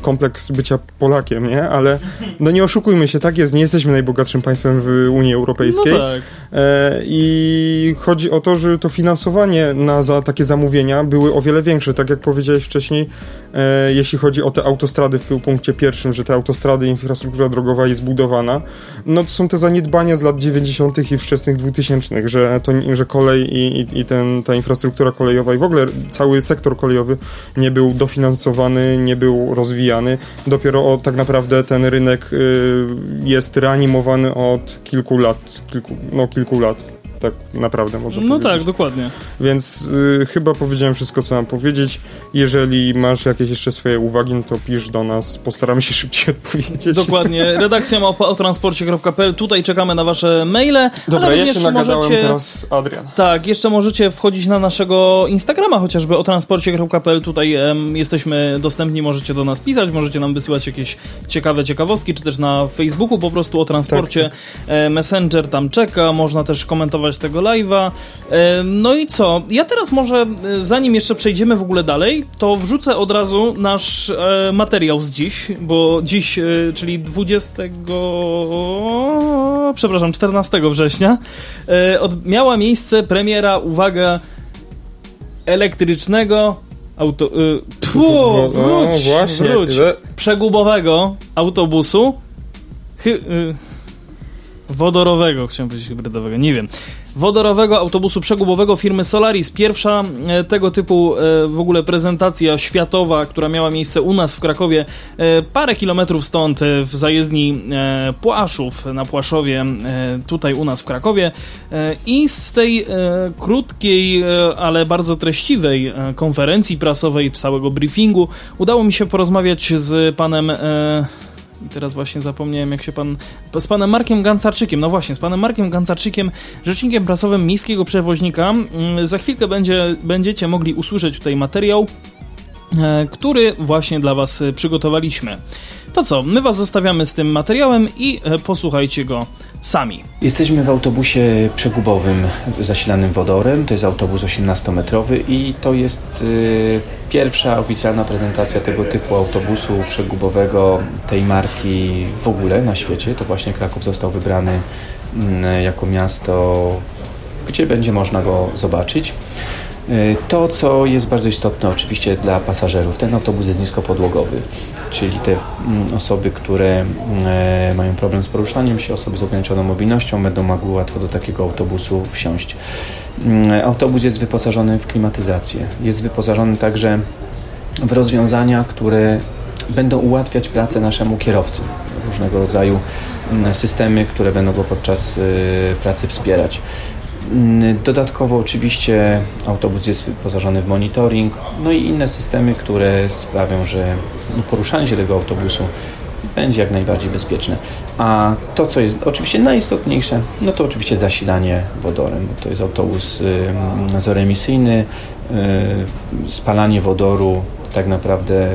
kompleks bycia Polakiem, nie? Ale no nie oszukujmy się, tak jest, nie jesteśmy najbogatszym państwem w Unii Europejskiej. No tak. I chodzi o to, że to finansowanie na za takie zamówienia były o wiele większe, tak jak powiedziałeś wcześniej, jeśli chodzi o te autostrady w punkcie pierwszym, że te autostrady, infrastruktura drogowa jest budowana. No to są te zaniedbania z lat dziewięćdziesiątych i wczesnych dwutysięcznych, że, to, że kolej i, i, i ten, ta infrastruktura kolejowa i w ogóle cały sektor kolejowy nie był dofinansowany, nie był rozwijany. Dopiero o, tak naprawdę ten rynek y, jest reanimowany od kilku lat, kilku, no kilku lat, tak naprawdę można no powiedzieć. No tak, dokładnie. Więc y, chyba powiedziałem wszystko, co mam powiedzieć. Jeżeli masz jakieś jeszcze swoje uwagi, no to pisz do nas, postaramy się szybciej odpowiedzieć. Dokładnie, redakcja małpa o transporcie kropka p l. Tutaj czekamy na wasze maile. Dobra, ale jeszcze nagadałem możecie, teraz Adrian. Tak, jeszcze możecie wchodzić na naszego Instagrama chociażby o transporcie kropka p l. Tutaj em, jesteśmy dostępni, możecie do nas pisać, możecie nam wysyłać jakieś ciekawe ciekawostki, czy też na Facebooku po prostu o transporcie. Tak, tak. E, Messenger tam czeka, można też komentować tego live'a. No i co? Ja teraz może, zanim jeszcze przejdziemy w ogóle dalej, to wrzucę od razu nasz materiał z dziś, bo dziś, czyli dwudziestego... przepraszam, czternastego września miała miejsce premiera, uwaga, elektrycznego auto... Pfu, wróć, wróć. Przegubowego autobusu Hy... wodorowego, chciałem powiedzieć hybrydowego, nie wiem. Wodorowego autobusu przegubowego firmy Solaris. Pierwsza e, tego typu e, w ogóle prezentacja światowa, która miała miejsce u nas w Krakowie, e, parę kilometrów stąd, e, w zajezdni e, Płaszów, na Płaszowie, e, tutaj u nas w Krakowie. E, I z tej e, krótkiej, e, ale bardzo treściwej e, konferencji prasowej, całego briefingu, udało mi się porozmawiać z panem... E, I teraz właśnie zapomniałem, jak się pan... Z panem Markiem Gancarczykiem, no właśnie, z panem Markiem Gancarczykiem, rzecznikiem prasowym Miejskiego Przewoźnika. Za chwilkę będzie, będziecie mogli usłyszeć tutaj materiał, który właśnie dla was przygotowaliśmy. To co, my was zostawiamy z tym materiałem i posłuchajcie go sami. Jesteśmy w autobusie przegubowym zasilanym wodorem, to jest autobus osiemnastometrowy i to jest yy, pierwsza oficjalna prezentacja tego typu autobusu przegubowego tej marki w ogóle na świecie. To właśnie Kraków został wybrany yy, jako miasto, gdzie będzie można go zobaczyć. To, co jest bardzo istotne oczywiście dla pasażerów, ten autobus jest niskopodłogowy, czyli te osoby, które mają problem z poruszaniem się, osoby z ograniczoną mobilnością będą mogły łatwo do takiego autobusu wsiąść. Autobus jest wyposażony w klimatyzację, jest wyposażony także w rozwiązania, które będą ułatwiać pracę naszemu kierowcy, różnego rodzaju systemy, które będą go podczas pracy wspierać. Dodatkowo oczywiście autobus jest wyposażony w monitoring, no i inne systemy, które sprawią, że poruszanie się tego autobusu będzie jak najbardziej bezpieczne. A to, co jest oczywiście najistotniejsze, no to oczywiście zasilanie wodorem. To jest autobus zeroemisyjny, spalanie wodoru tak naprawdę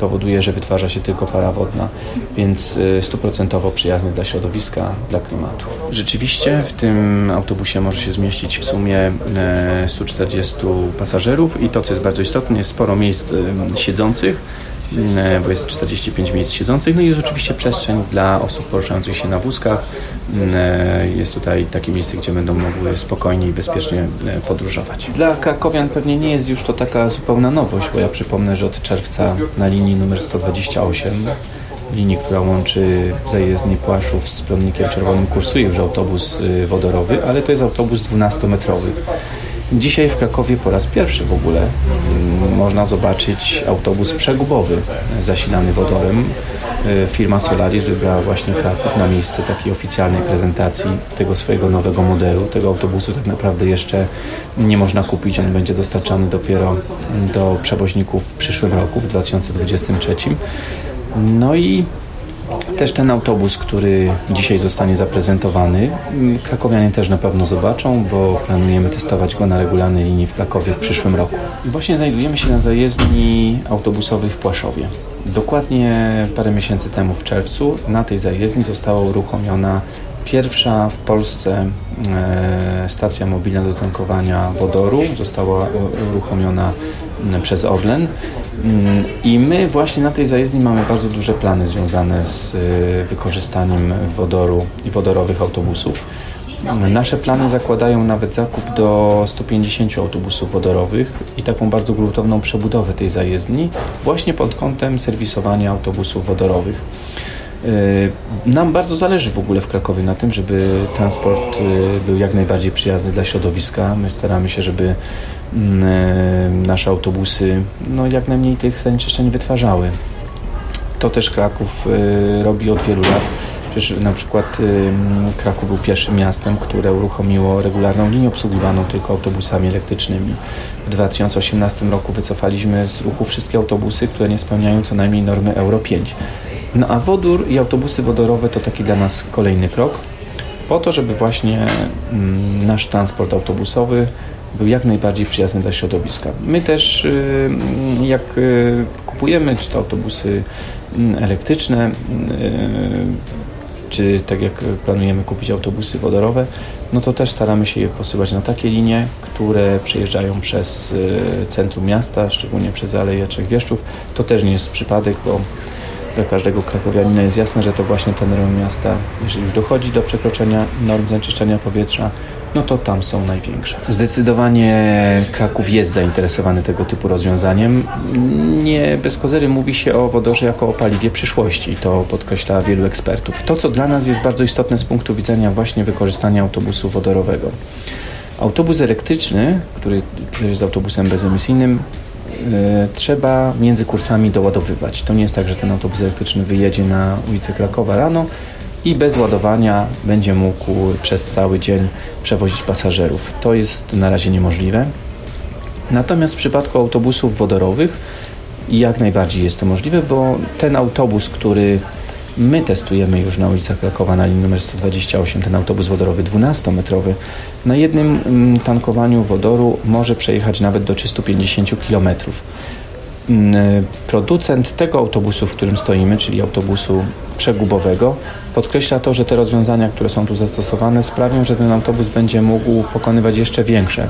powoduje, że wytwarza się tylko para wodna, więc stuprocentowo przyjazny dla środowiska, dla klimatu. Rzeczywiście w tym autobusie może się zmieścić w sumie sto czterdziestu pasażerów i to, co jest bardzo istotne, jest sporo miejsc siedzących, bo jest czterdzieści pięć miejsc siedzących, no i jest oczywiście przestrzeń dla osób poruszających się na wózkach. Jest tutaj takie miejsce, gdzie będą mogły spokojnie i bezpiecznie podróżować. Dla krakowian pewnie nie jest już to taka zupełna nowość, bo ja przypomnę, że od czerwca na linii numer sto dwadzieścia osiem, linii, która łączy zajezdnię Płaszów z Prądnikiem Czerwonym, kursuje już autobus wodorowy, ale to jest autobus dwunastometrowy. Dzisiaj w Krakowie po raz pierwszy w ogóle można zobaczyć autobus przegubowy zasilany wodorem. Firma Solaris wybrała właśnie Kraków na miejsce takiej oficjalnej prezentacji tego swojego nowego modelu. Tego autobusu tak naprawdę jeszcze nie można kupić. On będzie dostarczany dopiero do przewoźników w przyszłym roku, w dwa tysiące dwudziestym trzecim. No i też ten autobus, który dzisiaj zostanie zaprezentowany, krakowianie też na pewno zobaczą, bo planujemy testować go na regularnej linii w Krakowie w przyszłym roku. Właśnie znajdujemy się na zajezdni autobusowej w Płaszowie. Dokładnie parę miesięcy temu, w czerwcu, na tej zajezdni została uruchomiona pierwsza w Polsce stacja mobilna do tankowania wodoru. Została uruchomiona przez Orlen i my właśnie na tej zajezdni mamy bardzo duże plany związane z wykorzystaniem wodoru i wodorowych autobusów. Nasze plany zakładają nawet zakup do stu pięćdziesięciu autobusów wodorowych i taką bardzo gruntowną przebudowę tej zajezdni właśnie pod kątem serwisowania autobusów wodorowych. Nam bardzo zależy w ogóle w Krakowie na tym, żeby transport był jak najbardziej przyjazny dla środowiska. My staramy się, żeby nasze autobusy no, jak najmniej tych zanieczyszczeń wytwarzały. To też Kraków robi od wielu lat. Przecież na przykład Kraków był pierwszym miastem, które uruchomiło regularną linię obsługiwaną tylko autobusami elektrycznymi. W dwa tysiące osiemnastym roku wycofaliśmy z ruchu wszystkie autobusy, które nie spełniają co najmniej normy Euro pięć. No a wodór i autobusy wodorowe to taki dla nas kolejny krok po to, żeby właśnie nasz transport autobusowy był jak najbardziej przyjazny dla środowiska. My też jak kupujemy czy to autobusy elektryczne, czy tak jak planujemy kupić autobusy wodorowe, no to też staramy się je posyłać na takie linie, które przejeżdżają przez centrum miasta, szczególnie przez Aleję Trzech Wieszczów. To też nie jest przypadek, bo dla każdego krakowianina jest jasne, że to właśnie ten rejon miasta, jeżeli już dochodzi do przekroczenia norm zanieczyszczenia powietrza, no to tam są największe. Zdecydowanie Kraków jest zainteresowany tego typu rozwiązaniem. Nie bez kozery mówi się o wodorze jako o paliwie przyszłości. To podkreśla wielu ekspertów. To, co dla nas jest bardzo istotne z punktu widzenia właśnie wykorzystania autobusu wodorowego. Autobus elektryczny, który jest autobusem bezemisyjnym, trzeba między kursami doładowywać. To nie jest tak, że ten autobus elektryczny wyjedzie na ulicę Krakowa rano i bez ładowania będzie mógł przez cały dzień przewozić pasażerów. To jest na razie niemożliwe. Natomiast w przypadku autobusów wodorowych jak najbardziej jest to możliwe, bo ten autobus, który my testujemy już na ulicach Krakowa na linii numer sto dwadzieścia osiem, ten autobus wodorowy dwunastometrowy, na jednym tankowaniu wodoru może przejechać nawet do trzystu pięćdziesięciu kilometrów. Producent tego autobusu, w którym stoimy, czyli autobusu przegubowego, podkreśla to, że te rozwiązania, które są tu zastosowane, sprawią, że ten autobus będzie mógł pokonywać jeszcze większe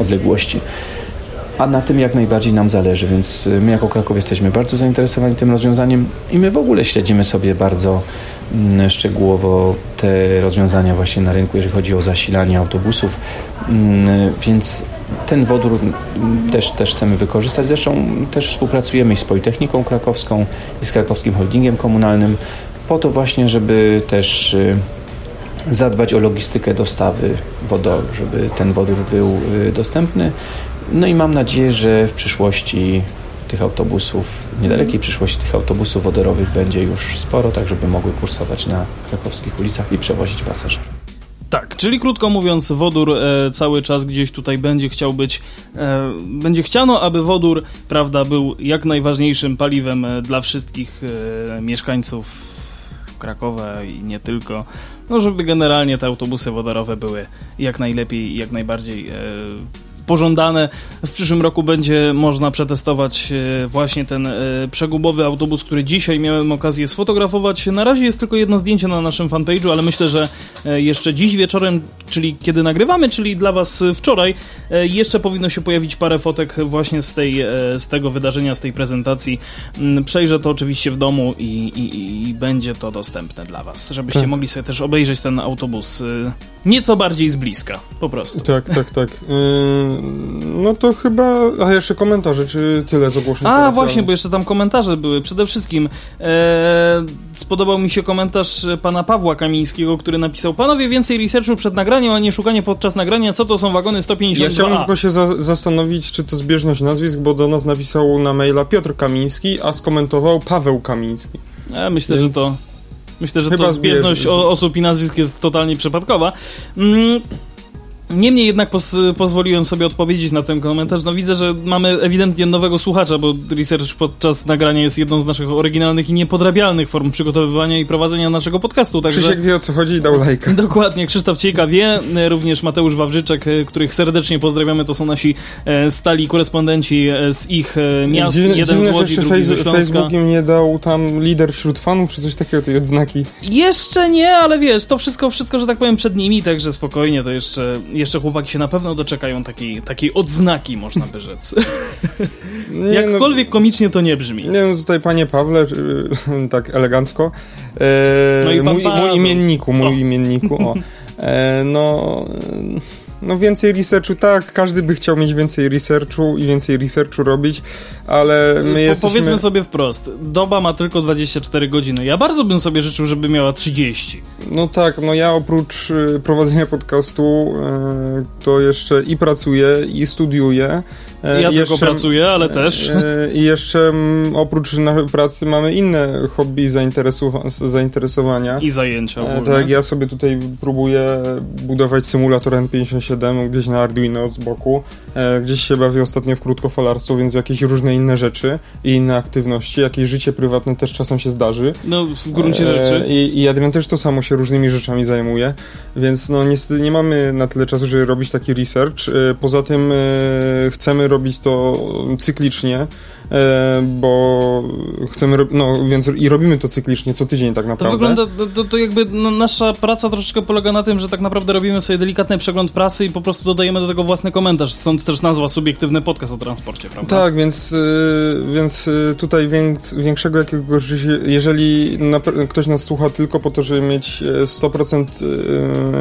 odległości. A na tym jak najbardziej nam zależy, więc my jako Kraków jesteśmy bardzo zainteresowani tym rozwiązaniem i my w ogóle śledzimy sobie bardzo szczegółowo te rozwiązania właśnie na rynku, jeżeli chodzi o zasilanie autobusów, więc ten wodór też, też chcemy wykorzystać. Zresztą też współpracujemy z Politechniką Krakowską i z Krakowskim Holdingiem Komunalnym po to właśnie, żeby też zadbać o logistykę dostawy wodoru, żeby ten wodór był dostępny. No i mam nadzieję, że w przyszłości tych autobusów, niedalekiej przyszłości tych autobusów wodorowych będzie już sporo, tak żeby mogły kursować na krakowskich ulicach i przewozić pasażerów. Tak, czyli krótko mówiąc, wodór e, cały czas gdzieś tutaj będzie chciał być, e, będzie chciano, aby wodór, prawda, był jak najważniejszym paliwem e, dla wszystkich e, mieszkańców Krakowa i nie tylko, no żeby generalnie te autobusy wodorowe były jak najlepiej i jak najbardziej e, pożądane. W przyszłym roku będzie można przetestować właśnie ten przegubowy autobus, który dzisiaj miałem okazję sfotografować. Na razie jest tylko jedno zdjęcie na naszym fanpage'u, ale myślę, że jeszcze dziś wieczorem, czyli kiedy nagrywamy, czyli dla Was wczoraj, jeszcze powinno się pojawić parę fotek właśnie z, tej, z tego wydarzenia, z tej prezentacji. Przejrzę to oczywiście w domu i, i, i będzie to dostępne dla Was, żebyście tak mogli sobie też obejrzeć ten autobus nieco bardziej z bliska, po prostu. Tak, tak, tak. No to chyba... A jeszcze komentarze, czy tyle z ogłoszeń? A właśnie, bo jeszcze tam komentarze były. Przede wszystkim ee, spodobał mi się komentarz pana Pawła Kamińskiego, który napisał: panowie, więcej researchu przed nagraniem, a nie szukanie podczas nagrania, co to są wagony sto pięćdziesiąt dwa A. Ja chciałbym tylko się za- zastanowić, czy to zbieżność nazwisk, bo do nas napisał na maila Piotr Kamiński, a skomentował Paweł Kamiński. Ja myślę, Więc... że to... Myślę, że chyba to zbieżność o, osób i nazwisk jest totalnie przypadkowa. Mm. Niemniej jednak poz, pozwoliłem sobie odpowiedzieć na ten komentarz. No widzę, że mamy ewidentnie nowego słuchacza, bo research podczas nagrania jest jedną z naszych oryginalnych i niepodrabialnych form przygotowywania i prowadzenia naszego podcastu. Także... Krzysiek wie, o co chodzi, i dał lajka. Dokładnie, Krzysztof Ciejka wie, również Mateusz Wawrzyczek, których serdecznie pozdrawiamy. To są nasi stali korespondenci z ich miast. Dziwne, jeden dziwne, z Łodzi, drugi fej- ze Śląska. Facebook im nie dał tam lider wśród fanów, czy coś takiego, tej odznaki? Jeszcze nie, ale wiesz, to wszystko, wszystko, że tak powiem, przed nimi, także spokojnie, to jeszcze... Jeszcze chłopaki się na pewno doczekają takiej, takiej odznaki, można by rzec. Nie, jakkolwiek no, komicznie to nie brzmi. Nie, no tutaj panie Pawle, tak elegancko. E, no i pan mój, pan... mój imienniku, mój o. imienniku. O. E, no, no więcej researchu, tak, każdy by chciał mieć więcej researchu i więcej researchu robić, ale my po, jesteśmy... Powiedzmy sobie wprost, doba ma tylko dwadzieścia cztery godziny. Ja bardzo bym sobie życzył, żeby miała trzydzieści. No tak, no ja oprócz y, prowadzenia podcastu y, to jeszcze i pracuję, i studiuję. Ja I tylko jeszcze, pracuję, ale też. I jeszcze oprócz pracy mamy inne hobby, zainteresu- zainteresowania. I zajęcia ogólnie. Tak, ja sobie tutaj próbuję budować symulator N pięćdziesiąt siedem gdzieś na Arduino z boku. Gdzieś się bawię ostatnio w krótkofalarstwo, więc jakieś różne inne rzeczy i inne aktywności. Jakieś życie prywatne też czasem się zdarzy. No, w gruncie rzeczy. I, i Adrian też to samo się różnymi rzeczami zajmuje, więc no niestety nie mamy na tyle czasu, żeby robić taki research. Poza tym chcemy robić to cyklicznie, bo chcemy, ro- no więc i robimy to cyklicznie, co tydzień tak naprawdę. To wygląda, to, to jakby no, nasza praca troszeczkę polega na tym, że tak naprawdę robimy sobie delikatny przegląd prasy i po prostu dodajemy do tego własny komentarz, stąd też nazwa Subiektywny Podcast o transporcie, prawda? Tak, więc, więc tutaj większego jakiegoś, jeżeli ktoś nas słucha tylko po to, żeby mieć sto procent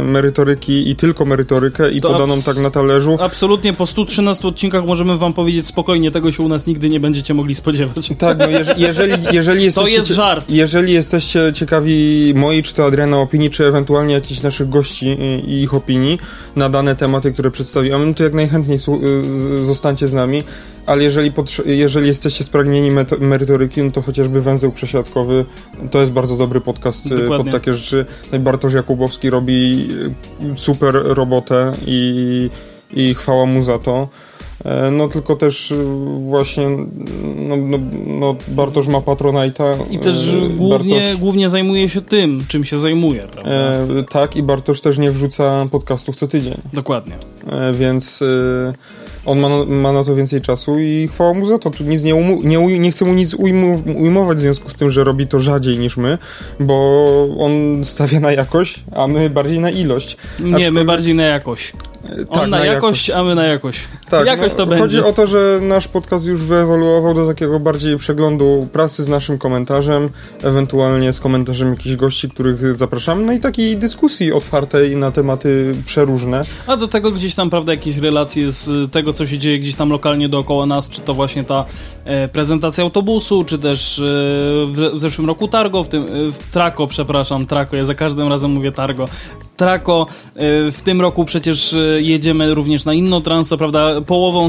merytoryki i tylko merytorykę i to podaną abs- tak na talerzu. Absolutnie, po stu trzynastu odcinkach możemy wam powiedzieć spokojnie, tego się u nas nigdy nie będziecie mogli spodziewać. Tak, no jeż- jeżeli, jeżeli jesteście, to jest żart. Jeżeli jesteście ciekawi mojej, czy to Adriana opinii, czy ewentualnie jakichś naszych gości i ich opinii na dane tematy, które przedstawiamy, to jak najchętniej su- zostańcie z nami, ale jeżeli, potrze- jeżeli jesteście spragnieni meto- merytoryki, no to chociażby Węzeł Przesiadkowy, to jest bardzo dobry podcast. Dokładnie. Pod takie rzeczy. Bartosz Jakubowski robi super robotę i, i chwała mu za to. No tylko też właśnie no, no, no Bartosz ma Patronite'a. I też głównie, Bartosz... głównie zajmuje się tym, czym się zajmuje, prawda? E, tak, i Bartosz też nie wrzuca podcastów co tydzień. Dokładnie. E, więc e, on ma, ma na to więcej czasu i chwała mu za to. Tu nic nie, umu- nie, uj- nie chcę mu nic ujm- ujmować w związku z tym, że robi to rzadziej niż my, bo on stawia na jakość, a my bardziej na ilość. Nie, Aczkolwiek... my bardziej na jakość. Tak, on na, na jakość, jakość, a my na jakość. Tak, jakoś no, to będzie. Chodzi o to, że nasz podcast już wyewoluował do takiego bardziej przeglądu prasy z naszym komentarzem, ewentualnie z komentarzem jakichś gości, których zapraszamy, no i takiej dyskusji otwartej na tematy przeróżne. A do tego gdzieś tam, prawda, jakieś relacje z tego, co się dzieje gdzieś tam lokalnie dookoła nas, czy to właśnie ta e, prezentacja autobusu, czy też e, w, w zeszłym roku Targo, w tym e, w Trako, przepraszam, Trako, ja za każdym razem mówię Targo, Trako, e, w tym roku przecież e, jedziemy również na InnoTrans, co prawda połową,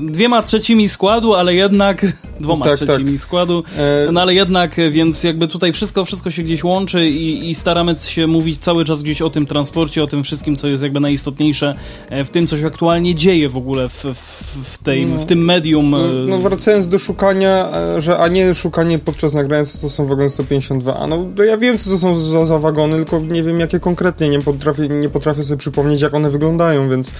dwiema trzecimi składu, ale jednak, dwoma tak, trzecimi tak. składu, no ale jednak, więc jakby tutaj wszystko, wszystko się gdzieś łączy i, i staramy się mówić cały czas gdzieś o tym transporcie, o tym wszystkim, co jest jakby najistotniejsze w tym, co się aktualnie dzieje w ogóle w, w, w, tej, no, w tym medium. No, no wracając do szukania, że a nie szukanie podczas nagrania, co to są wagony sto pięćdziesiąt dwa A, no to ja wiem, co to są za, za wagony, tylko nie wiem, jakie konkretnie, nie potrafię, nie potrafię sobie przypomnieć, jak one wyglądają. wyglądają, więc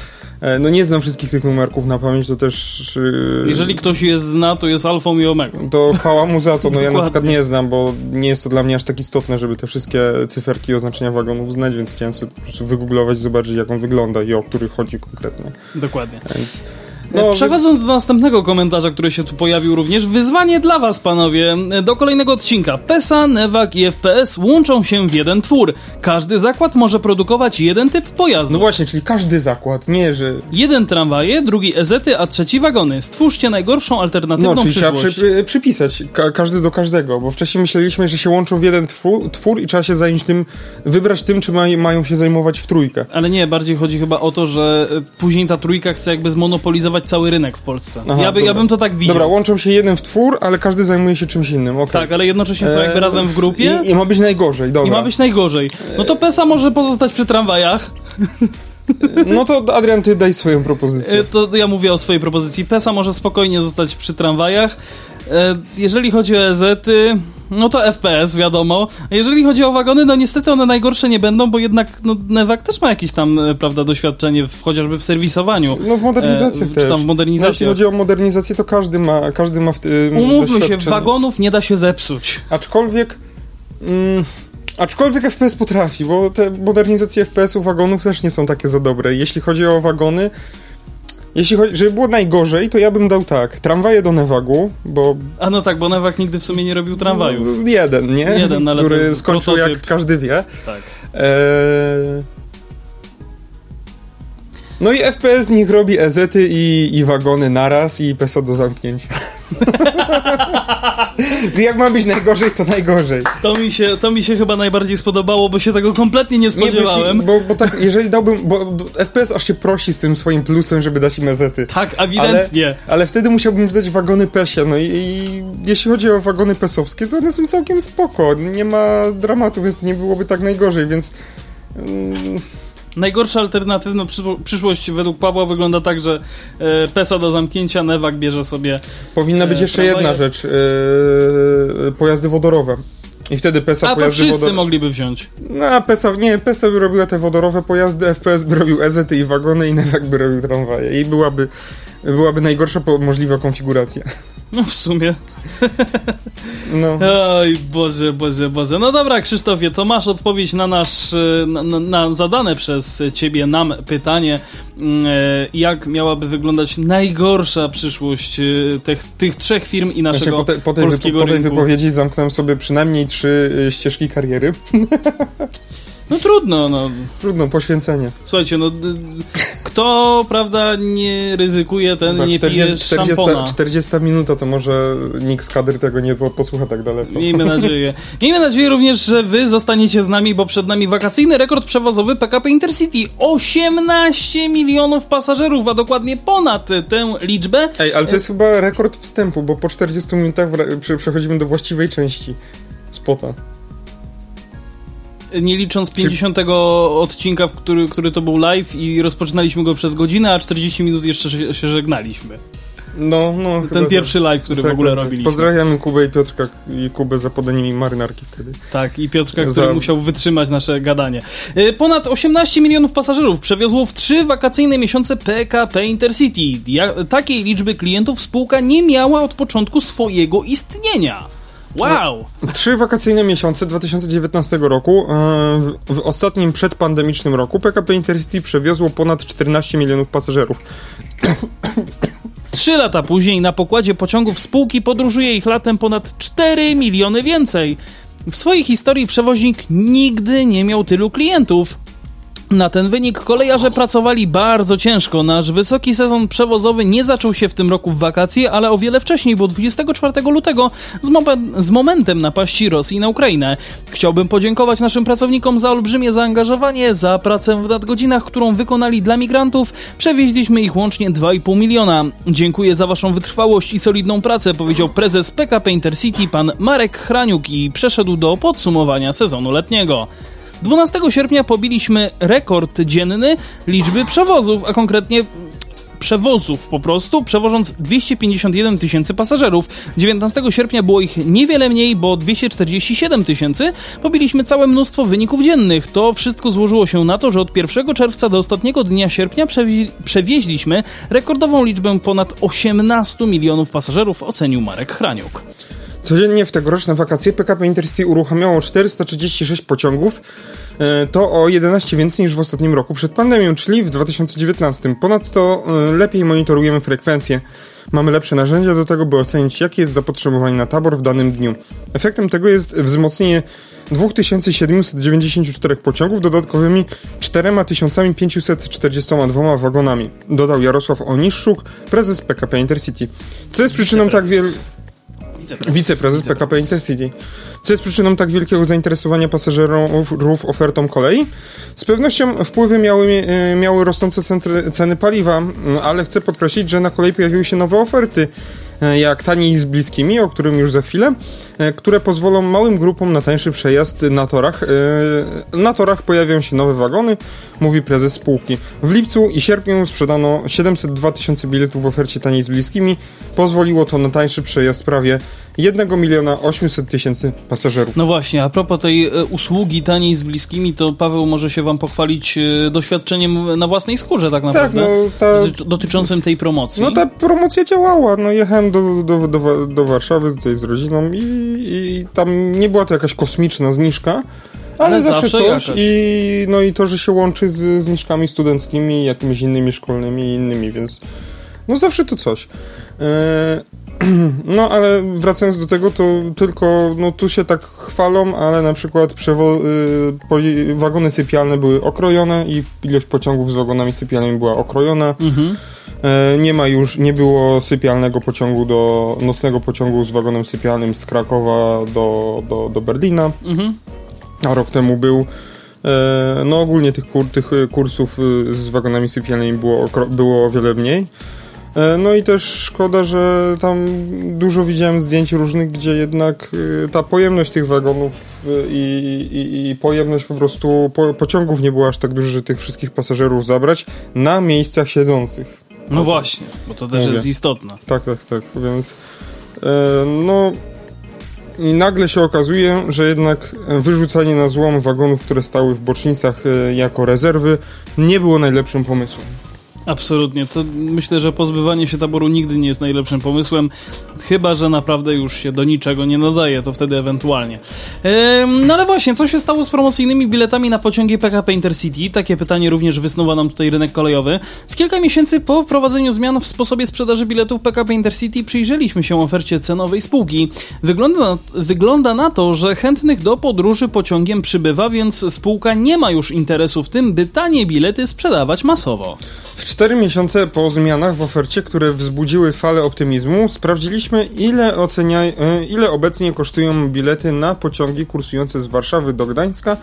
no nie znam wszystkich tych numerków na pamięć, to też... Yy, Jeżeli ktoś je zna, to jest alfą i omegą. To chwała mu za to, no ja na przykład nie znam, bo nie jest to dla mnie aż tak istotne, żeby te wszystkie cyferki i oznaczenia wagonów znać, więc chciałem sobie wygooglować, zobaczyć jak on wygląda i o których chodzi konkretnie. Dokładnie. Więc... No, przechodząc do następnego komentarza, który się tu pojawił również, wyzwanie dla was, panowie, do kolejnego odcinka. PESA, Newag i F P S łączą się w jeden twór. Każdy zakład może produkować jeden typ pojazdu. No właśnie, czyli każdy zakład, nie, że... Jeden tramwaje, drugi ezety, a trzeci wagony. Stwórzcie najgorszą alternatywną no, czyli przyszłość. No, trzeba przy, przypisać ka- każdy do każdego, bo wcześniej myśleliśmy, że się łączą w jeden twór, twór i trzeba się zająć tym, wybrać tym, czym ma- mają się zajmować w trójkę. Ale nie, bardziej chodzi chyba o to, że później ta trójka chce jakby zmonopolizować cały rynek w Polsce. Aha, ja, by, ja bym to tak widział. Dobra, łączą się jeden w twór, ale każdy zajmuje się czymś innym. Okay. Tak, ale jednocześnie są jakby eee, razem w grupie. I, I ma być najgorzej, dobra. I ma być najgorzej. No to PESA może pozostać przy tramwajach. No to Adrian, ty daj swoją propozycję. To ja mówię o swojej propozycji. PESA może spokojnie zostać przy tramwajach. Jeżeli chodzi o ezety, no to F P S, wiadomo. A jeżeli chodzi o wagony, no niestety one najgorsze nie będą, bo jednak no, Newag też ma jakieś tam, prawda, doświadczenie w, chociażby w serwisowaniu. No w modernizacji e, też. Czy tam w modernizacji. Jeśli chodzi o modernizację, to każdy ma, każdy ma w tym Umówmy się, wagonów nie da się zepsuć. Aczkolwiek... Mm, Aczkolwiek F P S potrafi, bo te modernizacje F P S-ów wagonów też nie są takie za dobre. Jeśli chodzi o wagony, jeśli chodzi, żeby było najgorzej, to ja bym dał tak, tramwaje do Newagu, bo... A no tak, bo Newag nigdy w sumie nie robił tramwajów. Jeden, nie? Jeden, ale który skończył, prototyp. Jak każdy wie. Tak. Eee... No i F P S niech robi ezety i, i wagony naraz i PESA do zamknięcia. Jak ma być najgorzej, to najgorzej. To mi się, to mi się chyba najbardziej spodobało, bo się tego kompletnie nie spodziewałem. Nie, bo, bo tak, jeżeli dałbym, bo F P S aż się prosi z tym swoim plusem, żeby dać im ezety. Tak, ewidentnie. Ale, ale wtedy musiałbym zdać wagony PESie. No i, i jeśli chodzi o wagony pesowskie, to one są całkiem spoko. Nie ma dramatu, więc nie byłoby tak najgorzej, więc... Mm... Najgorsza alternatywna przyszłość według Pawła wygląda tak, że e, PESA do zamknięcia, Newag bierze sobie... Powinna być jeszcze e, jedna rzecz. E, pojazdy wodorowe. I wtedy PESA a pojazdy wodorowe... A to wszyscy wodor... mogliby wziąć. No, a PESA... Nie, PESA by robiła te wodorowe pojazdy, F P S by robił ezety i wagony i Newag by robił tramwaje. I byłaby, byłaby najgorsza możliwa konfiguracja. No w sumie. No. Oj, Boże, Boże, Boże. No dobra, Krzysztofie, to masz odpowiedź na nasz na, na, na zadane przez ciebie nam pytanie, jak miałaby wyglądać najgorsza przyszłość tych, tych trzech firm i naszego po te, po tej, polskiego po, po tej rynku. Wypowiedzi zamknąłem sobie przynajmniej trzy ścieżki kariery. No trudno, no. Trudno, poświęcenie. Słuchajcie, no kto, prawda, nie ryzykuje, ten Dobra, nie czterdzieści, pije czterdzieści, szampona. czterdziesta minuta, to może nikt z kadry tego nie posłucha tak daleko. Miejmy nadzieję. Miejmy nadzieję również, że wy zostaniecie z nami, bo przed nami wakacyjny rekord przewozowy P K P Intercity. osiemnaście milionów pasażerów, a dokładnie ponad tę liczbę. Ej, ale to jest chyba rekord wstępu, bo po czterdziestu minutach przechodzimy do właściwej części spota. Nie licząc pięćdziesiątego Czy... odcinka, w który, który to był live i rozpoczynaliśmy go przez godzinę, a czterdzieści minut jeszcze się, się żegnaliśmy. No, no. Ten pierwszy tak. live, który tak, w ogóle tak, robiliśmy. Pozdrawiamy Kubę i Piotrka i Kubę za podanie mi marynarki wtedy. Tak, i Piotrka, który za... musiał wytrzymać nasze gadanie. Ponad osiemnaście milionów pasażerów przewiozło w trzy wakacyjne miesiące P K P Intercity. Ja, takiej liczby klientów spółka nie miała od początku swojego istnienia. Wow! Trzy wakacyjne miesiące dwa tysiące dziewiętnastego roku, w, w ostatnim przedpandemicznym roku, P K P Intercity przewiozło ponad czternaście milionów pasażerów. Trzy lata później na pokładzie pociągów spółki podróżuje ich latem ponad cztery miliony więcej. W swojej historii przewoźnik nigdy nie miał tylu klientów. Na ten wynik kolejarze pracowali bardzo ciężko. Nasz wysoki sezon przewozowy nie zaczął się w tym roku w wakacje, ale o wiele wcześniej, bo dwudziestego czwartego lutego z, mom- z momentem napaści Rosji na Ukrainę. Chciałbym podziękować naszym pracownikom za olbrzymie zaangażowanie, za pracę w nadgodzinach, którą wykonali dla migrantów. Przewieźliśmy ich łącznie dwa i pół miliona. Dziękuję za waszą wytrwałość i solidną pracę, powiedział prezes P K P Intercity pan Marek Hraniuk i przeszedł do podsumowania sezonu letniego. dwunastego sierpnia pobiliśmy rekord dzienny liczby przewozów, a konkretnie przewozów po prostu, przewożąc dwieście pięćdziesiąt jeden tysięcy pasażerów. dziewiętnastego sierpnia było ich niewiele mniej, bo dwieście czterdzieści siedem tysięcy. Pobiliśmy całe mnóstwo wyników dziennych. To wszystko złożyło się na to, że od pierwszego czerwca do ostatniego dnia sierpnia przewi- przewieźliśmy rekordową liczbę ponad osiemnastu milionów pasażerów, ocenił Marek Hraniuk. Codziennie w tegoroczne wakacje P K P Intercity uruchamiało czterysta trzydzieści sześć pociągów, to o jedenaście więcej niż w ostatnim roku przed pandemią, czyli w dwa tysiące dziewiętnastym. Ponadto lepiej monitorujemy frekwencję. Mamy lepsze narzędzia do tego, by ocenić, jakie jest zapotrzebowanie na tabor w danym dniu. Efektem tego jest wzmocnienie dwa tysiące siedemset dziewięćdziesiąt cztery pociągów dodatkowymi cztery tysiące pięćset czterdzieści dwa wagonami, dodał Jarosław Oniszczuk, prezes P K P Intercity. Co jest przyczyną tak wielu... Wiceprezes, Wiceprezes P K P Intercity. Co jest przyczyną tak wielkiego zainteresowania pasażerów ofertą kolei? Z pewnością wpływy miały, miały rosnące ceny paliwa, ale chcę podkreślić, że na kolei pojawiły się nowe oferty, jak Taniej z bliskimi, o którym już za chwilę, które pozwolą małym grupom na tańszy przejazd na torach. Na torach pojawią się nowe wagony, mówi prezes spółki. W lipcu i sierpniu sprzedano siedemset dwa tysiące biletów w ofercie Taniej z bliskimi. Pozwoliło to na tańszy przejazd prawie jeden milion osiemset tysięcy pasażerów. No właśnie, a propos tej usługi Taniej z bliskimi, to Paweł może się wam pochwalić doświadczeniem na własnej skórze tak naprawdę, tak, no, ta... dotyczącym tej promocji. No ta promocja działała, no jechałem do, do, do, do Warszawy tutaj z rodziną i, i tam nie była to jakaś kosmiczna zniżka, ale, ale zawsze, zawsze coś jakaś. I no i to, że się łączy z zniżkami studenckimi, jakimiś innymi szkolnymi i innymi, więc no zawsze to coś. Eee... No, ale wracając do tego, to tylko, no tu się tak chwalą, ale na przykład przewo- y, poli- wagony sypialne były okrojone i ilość pociągów z wagonami sypialnymi była okrojona. Mhm. Y, nie ma już, nie było sypialnego pociągu do, nocnego pociągu z wagonem sypialnym z Krakowa do, do, do Berlina. Mhm. A rok temu był. Y, no ogólnie tych, kur- tych kursów z wagonami sypialnymi było, okro- było o wiele mniej. No i też szkoda, że tam dużo widziałem zdjęć różnych, gdzie jednak ta pojemność tych wagonów i, i, i pojemność po prostu po, pociągów nie była aż tak duża, że tych wszystkich pasażerów zabrać na miejscach siedzących. No, no właśnie, bo to też mówię. Jest istotne. Tak, tak, tak, więc yy, no i nagle się okazuje, że jednak wyrzucanie na złom wagonów, które stały w bocznicach yy, jako rezerwy, nie było najlepszym pomysłem. Absolutnie. To myślę, że pozbywanie się taboru nigdy nie jest najlepszym pomysłem, chyba że naprawdę już się do niczego nie nadaje, to wtedy ewentualnie. Eee, no ale właśnie, co się stało z promocyjnymi biletami na pociągi P K P Intercity? Takie pytanie również wysnuwa nam tutaj rynek kolejowy. W kilka miesięcy po wprowadzeniu zmian w sposobie sprzedaży biletów P K P Intercity przyjrzeliśmy się ofercie cenowej spółki. Wygląda na, wygląda na to, że chętnych do podróży pociągiem przybywa, więc spółka nie ma już interesu w tym, by tanie bilety sprzedawać masowo. Cztery miesiące po zmianach w ofercie, które wzbudziły falę optymizmu, sprawdziliśmy, ile, ocenia, ile obecnie kosztują bilety na pociągi kursujące z Warszawy do Gdańska,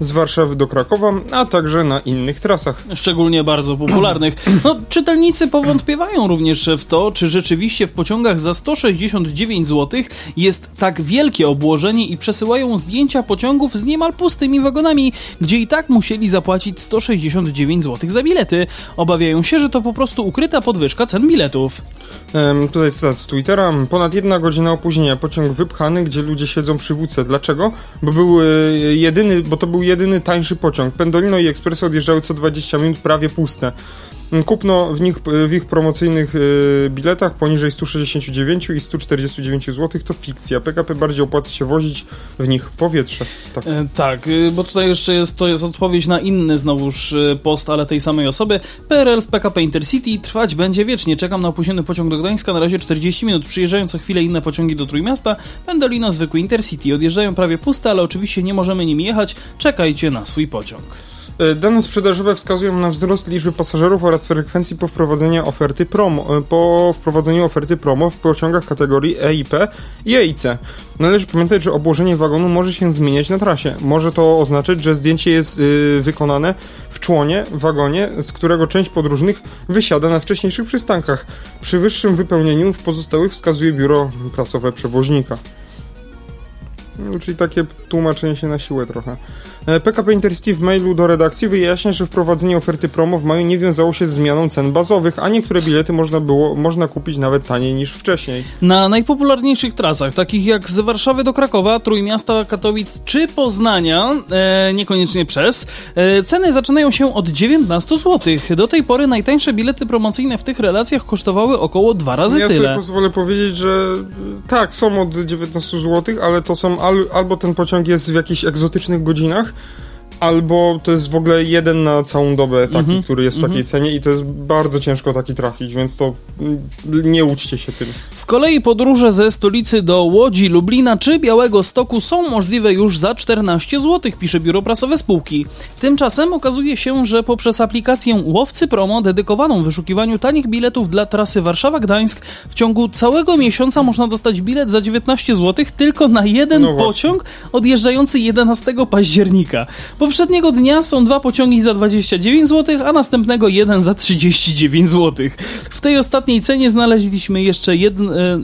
z Warszawy do Krakowa, a także na innych trasach. Szczególnie bardzo popularnych. No, czytelnicy powątpiewają również w to, czy rzeczywiście w pociągach za sto sześćdziesiąt dziewięć złotych jest tak wielkie obłożenie i przesyłają zdjęcia pociągów z niemal pustymi wagonami, gdzie i tak musieli zapłacić sto sześćdziesiąt dziewięć złotych za bilety. Obawiają się, że to po prostu ukryta podwyżka cen biletów. Um, tutaj cytat z Twittera. Ponad jedna godzina opóźnienia. Pociąg wypchany, gdzie ludzie siedzą przy wódce. Dlaczego? Bo był jedyny, bo to był jedyny tańszy pociąg. Pendolino i Ekspresy odjeżdżały co dwadzieścia minut, prawie puste. Kupno w, nich, w ich promocyjnych biletach poniżej sto sześćdziesiąt dziewięć i sto czterdzieści dziewięć złotych to fikcja. P K P bardziej opłaca się wozić w nich powietrze. Tak, e, tak bo tutaj jeszcze jest, to jest odpowiedź na inny znowuż post, ale tej samej osoby. P R L w P K P Intercity trwać będzie wiecznie. Czekam na opóźniony pociąg do Gdańska, na razie czterdzieści minut. Przyjeżdżają co chwilę inne pociągi do Trójmiasta. Pendolino, zwykły Intercity. Odjeżdżają prawie puste, ale oczywiście nie możemy nimi jechać. Czekajcie na swój pociąg. Dane sprzedażowe wskazują na wzrost liczby pasażerów oraz frekwencji po wprowadzeniu oferty promo, po wprowadzeniu oferty promo w pociągach kategorii E i P i E i C. Należy pamiętać, że obłożenie wagonu może się zmieniać na trasie. Może to oznaczać, że zdjęcie jest yy, wykonane w członie, w wagonie, z którego część podróżnych wysiada na wcześniejszych przystankach. Przy wyższym wypełnieniu w pozostałych wskazuje biuro prasowe przewoźnika. No, czyli takie tłumaczenie się na siłę trochę. P K P Intercity w mailu do redakcji wyjaśnia, że wprowadzenie oferty promo w maju nie wiązało się z zmianą cen bazowych, a niektóre bilety można było można kupić nawet taniej niż wcześniej. Na najpopularniejszych trasach, takich jak z Warszawy do Krakowa, Trójmiasta, Katowic czy Poznania, e, niekoniecznie przez, e, ceny zaczynają się od dziewiętnaście złotych. Do tej pory najtańsze bilety promocyjne w tych relacjach kosztowały około dwa razy ja tyle. Ja sobie pozwolę powiedzieć, że tak, są od dziewiętnaście złotych, ale to są al- albo ten pociąg jest w jakichś egzotycznych godzinach, albo to jest w ogóle jeden na całą dobę taki, mm-hmm. który jest w takiej mm-hmm. cenie i to jest bardzo ciężko taki trafić, więc to nie łudźcie się tym. Z kolei podróże ze stolicy do Łodzi, Lublina czy Białegostoku są możliwe już za czternaście złotych, pisze biuro prasowe spółki. Tymczasem okazuje się, że poprzez aplikację Łowcy Promo dedykowaną wyszukiwaniu tanich biletów dla trasy Warszawa-Gdańsk w ciągu całego miesiąca można dostać bilet za dziewiętnaście złotych tylko na jeden no pociąg odjeżdżający jedenastego października. Poprzedniego dnia są dwa pociągi za dwadzieścia dziewięć złotych, a następnego jeden za trzydzieści dziewięć złotych. W tej ostatniej cenie znaleźliśmy jeszcze, jed...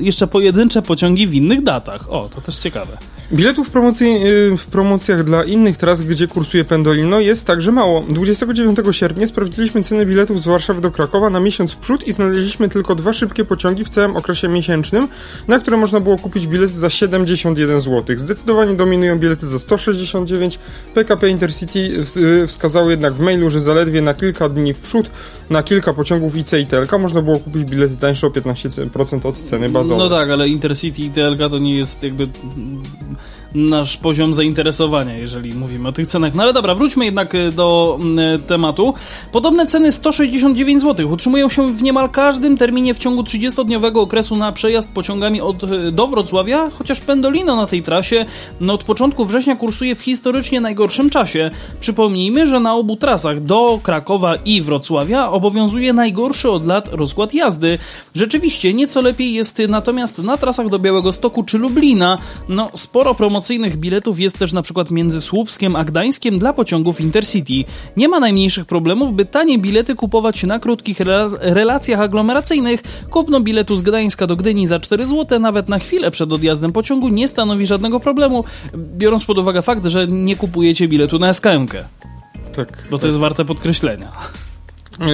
jeszcze pojedyncze pociągi w innych datach. O, to też ciekawe. Biletów w, promocji... w promocjach dla innych tras, gdzie kursuje Pendolino, jest także mało. dwudziestego dziewiątego sierpnia sprawdziliśmy ceny biletów z Warszawy do Krakowa na miesiąc w przód i znaleźliśmy tylko dwa szybkie pociągi w całym okresie miesięcznym, na które można było kupić bilety za siedemdziesiąt jeden złotych. Zdecydowanie dominują bilety za sto sześćdziesiąt dziewięć. P K P Intercity wskazało jednak w mailu, że zaledwie na kilka dni w przód na kilka pociągów I C i T L K można było kupić bilety tańsze o piętnaście procent od ceny bazowej. No tak, ale Intercity i T L K to nie jest jakby nasz poziom zainteresowania, jeżeli mówimy o tych cenach. No ale dobra, wróćmy jednak do tematu. Podobne ceny sto sześćdziesiąt dziewięć złotych utrzymują się w niemal każdym terminie w ciągu trzydziestodniowego okresu na przejazd pociągami od, do Wrocławia, chociaż Pendolino na tej trasie no, od początku września kursuje w historycznie najgorszym czasie. Przypomnijmy, że na obu trasach do Krakowa i Wrocławia obowiązuje najgorszy od lat rozkład jazdy. Rzeczywiście nieco lepiej jest natomiast na trasach do Białegostoku czy Lublina. No, sporo promocji biletów jest też na przykład między Słupskiem a Gdańskiem dla pociągów Intercity. Nie ma najmniejszych problemów, by tanie bilety kupować na krótkich rel- relacjach aglomeracyjnych. Kupno biletu z Gdańska do Gdyni za cztery złote nawet na chwilę przed odjazdem pociągu nie stanowi żadnego problemu, biorąc pod uwagę fakt, że nie kupujecie biletu na S K M-kę. Tak, bo to tak. Jest warte podkreślenia.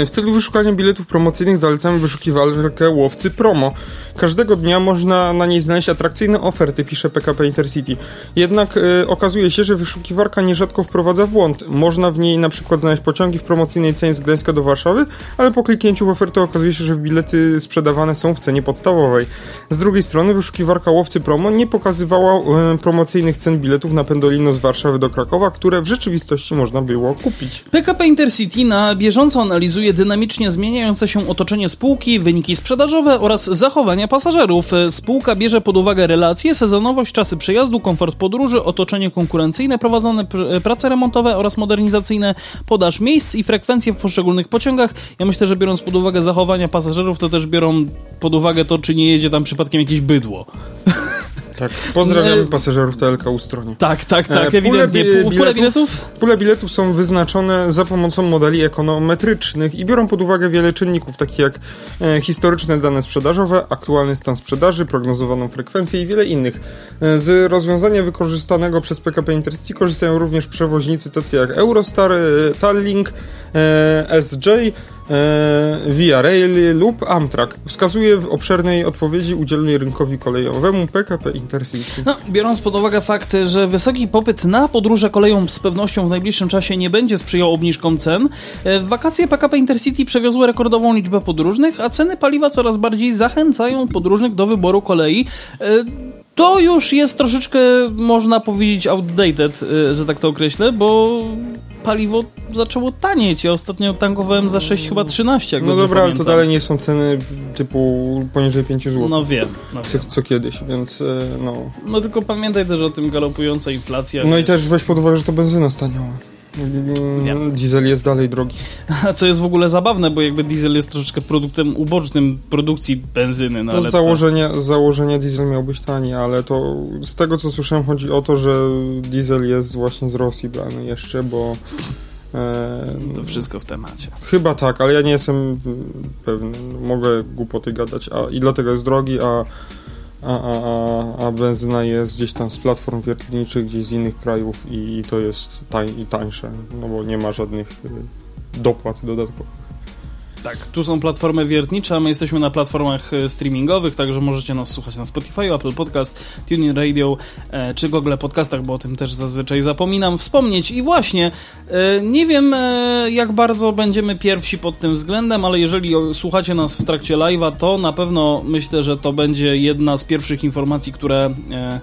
W celu wyszukania biletów promocyjnych zalecamy wyszukiwarkę Łowcy Promo. Każdego dnia można na niej znaleźć atrakcyjne oferty, pisze P K P Intercity. Jednak y, okazuje się, że wyszukiwarka nierzadko wprowadza w błąd. Można w niej na przykład znaleźć pociągi w promocyjnej cenie z Gdańska do Warszawy, ale po kliknięciu w ofertę okazuje się, że bilety sprzedawane są w cenie podstawowej. Z drugiej strony wyszukiwarka Łowcy Promo nie pokazywała y, promocyjnych cen biletów na Pendolino z Warszawy do Krakowa, które w rzeczywistości można było kupić. P K P Intercity na bieżąco analizuje dynamicznie zmieniające się otoczenie spółki, wyniki sprzedażowe oraz zachowania pasażerów. Spółka bierze pod uwagę relacje, sezonowość, czasy przejazdu, komfort podróży, otoczenie konkurencyjne, prowadzone pr- prace remontowe oraz modernizacyjne, podaż miejsc i frekwencje w poszczególnych pociągach. Ja myślę, że biorąc pod uwagę zachowania pasażerów, to też biorą pod uwagę to, czy nie jedzie tam przypadkiem jakieś bydło. Tak, pozdrawiamy pasażerów T L K u stronie. Tak, tak, tak, ewidentnie. Pule biletów? Pule biletów są wyznaczone za pomocą modeli ekonometrycznych i biorą pod uwagę wiele czynników, takich jak historyczne dane sprzedażowe, aktualny stan sprzedaży, prognozowaną frekwencję i wiele innych. Z rozwiązania wykorzystanego przez P K P Intercity korzystają również przewoźnicy tacy jak Eurostar, Tallink, S J, Via Rail lub Amtrak. Wskazuje w obszernej odpowiedzi udzielnej rynkowi kolejowemu P K P Intercity. No, biorąc pod uwagę fakt, że wysoki popyt na podróże koleją z pewnością w najbliższym czasie nie będzie sprzyjał obniżkom cen, w wakacje P K P Intercity przewiozły rekordową liczbę podróżnych, a ceny paliwa coraz bardziej zachęcają podróżnych do wyboru kolei. To już jest troszeczkę, można powiedzieć, outdated, że tak to określę, bo paliwo zaczęło tanieć. Ja ostatnio tankowałem za sześć, chyba trzynaście, jak no dobrze pamiętam. No dobra, ale to dalej nie są ceny typu poniżej pięć złotych. No wiem. No co, wiem. co kiedyś, więc no... No tylko pamiętaj też o tym, galopująca inflacja. No wiesz. I też weź pod uwagę, że to benzyna staniała. Wiem. Diesel jest dalej drogi. A co jest w ogóle zabawne, bo jakby diesel jest troszeczkę produktem ubocznym produkcji benzyny. No to ale z założenia, to... z założenia diesel miał być tani, ale to z tego co słyszałem chodzi o to, że diesel jest właśnie z Rosji brany jeszcze, bo... To wszystko w temacie. Chyba tak, ale ja nie jestem pewny. Mogę głupoty gadać a, i dlatego jest drogi, a a, a, a benzyna jest gdzieś tam z platform wiertniczych, gdzieś z innych krajów i, i to jest tań, i tańsze, no bo nie ma żadnych dopłat dodatkowych. Tak, tu są platformy wiertnicze, a my jesteśmy na platformach streamingowych, także możecie nas słuchać na Spotify, Apple Podcast, TuneIn Radio e, czy Google Podcastach, bo o tym też zazwyczaj zapominam wspomnieć. I właśnie, e, nie wiem e, jak bardzo będziemy pierwsi pod tym względem, ale jeżeli słuchacie nas w trakcie live'a, to na pewno myślę, że to będzie jedna z pierwszych informacji, które... E,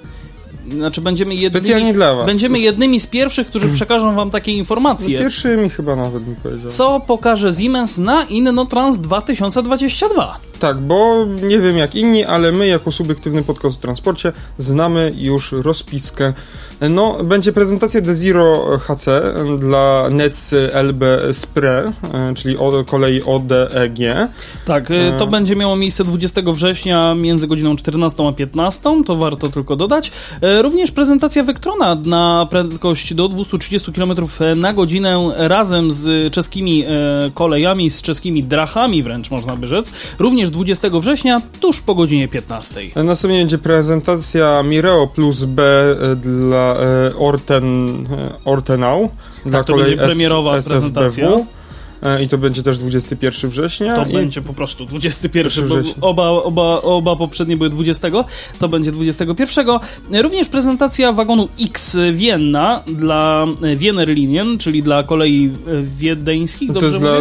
Znaczy będziemy jednymi, dla was. Będziemy jednymi z pierwszych, którzy przekażą wam takie informacje. No pierwszymi chyba nawet mi powiedział. Co pokaże Siemens na InnoTrans dwa tysiące dwudziesty drugi. Tak, bo nie wiem jak inni, ale my jako subiektywny podcast w transporcie znamy już rozpiskę. No, będzie prezentacja The Zero H C dla N E C L B Spre, czyli od kolei O D E G. Tak, to e... będzie miało miejsce dwudziestego września między godziną czternastą a piętnastą, to warto tylko dodać. Również prezentacja Vectrona na prędkość do dwieście trzydzieści kilometrów na godzinę razem z czeskimi kolejami, z czeskimi drachami wręcz można by rzec. Również dwudziestego września, tuż po godzinie piętnastej. Następnie będzie prezentacja Mireo Plus B dla Orten, Ortenau. Tak, dla to kolei będzie premierowa S F B W. Prezentacja. I to będzie też dwudziestego pierwszego września. To I... będzie po prostu dwudziestego pierwszego września. Oba, oba, oba poprzednie były dwudziestego, to będzie dwudziestego pierwszego. Również prezentacja wagonu X Vienna dla Wienerlinien, czyli dla kolei wiedeńskich. To jest dla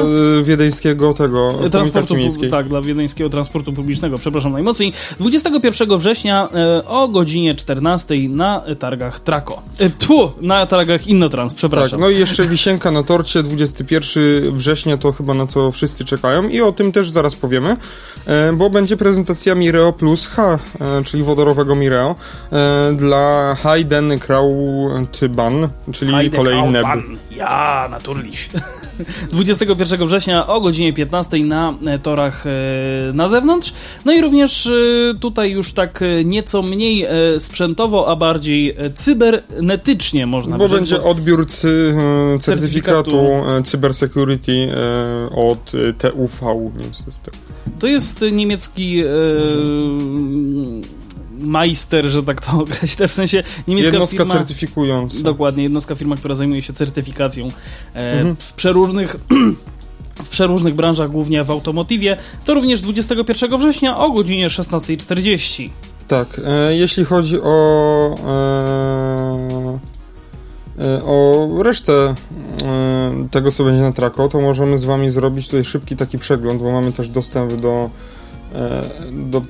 wiedeńskiego tego transportu miejskiego. Tak, dla wiedeńskiego transportu publicznego, przepraszam najmocniej. dwudziestego pierwszego września o godzinie czternastej na targach Trako. Tu na targach InnoTrans, przepraszam. Tak, no i jeszcze wisienka na torcie dwudziestego pierwszego września. To chyba na co wszyscy czekają i o tym też zaraz powiemy, bo będzie prezentacja Mireo Plus H, czyli wodorowego Mireo dla Heidekrautbahn, czyli kolei Neb. Ja, naturliś. dwudziestego pierwszego września o godzinie piętnastej na torach na zewnątrz. No i również tutaj już tak nieco mniej sprzętowo, a bardziej cybernetycznie można powiedzieć. Bo będzie odbiór cy- certyfikatu, certyfikatu cybersecurity od T U V. Nie wiem, co jest T U V. To jest niemiecki e, majster, że tak to określę, w sensie niemiecka jednostka firma... Jednostka certyfikująca. Dokładnie, jednostka firma, która zajmuje się certyfikacją e, mhm. w przeróżnych... w przeróżnych branżach, głównie w automotywie. To również dwudziestego pierwszego września o godzinie szesnastej czterdzieści. Tak, e, jeśli chodzi o... E... o resztę tego, co będzie na Trako, to możemy z wami zrobić tutaj szybki taki przegląd, bo mamy też dostęp do do,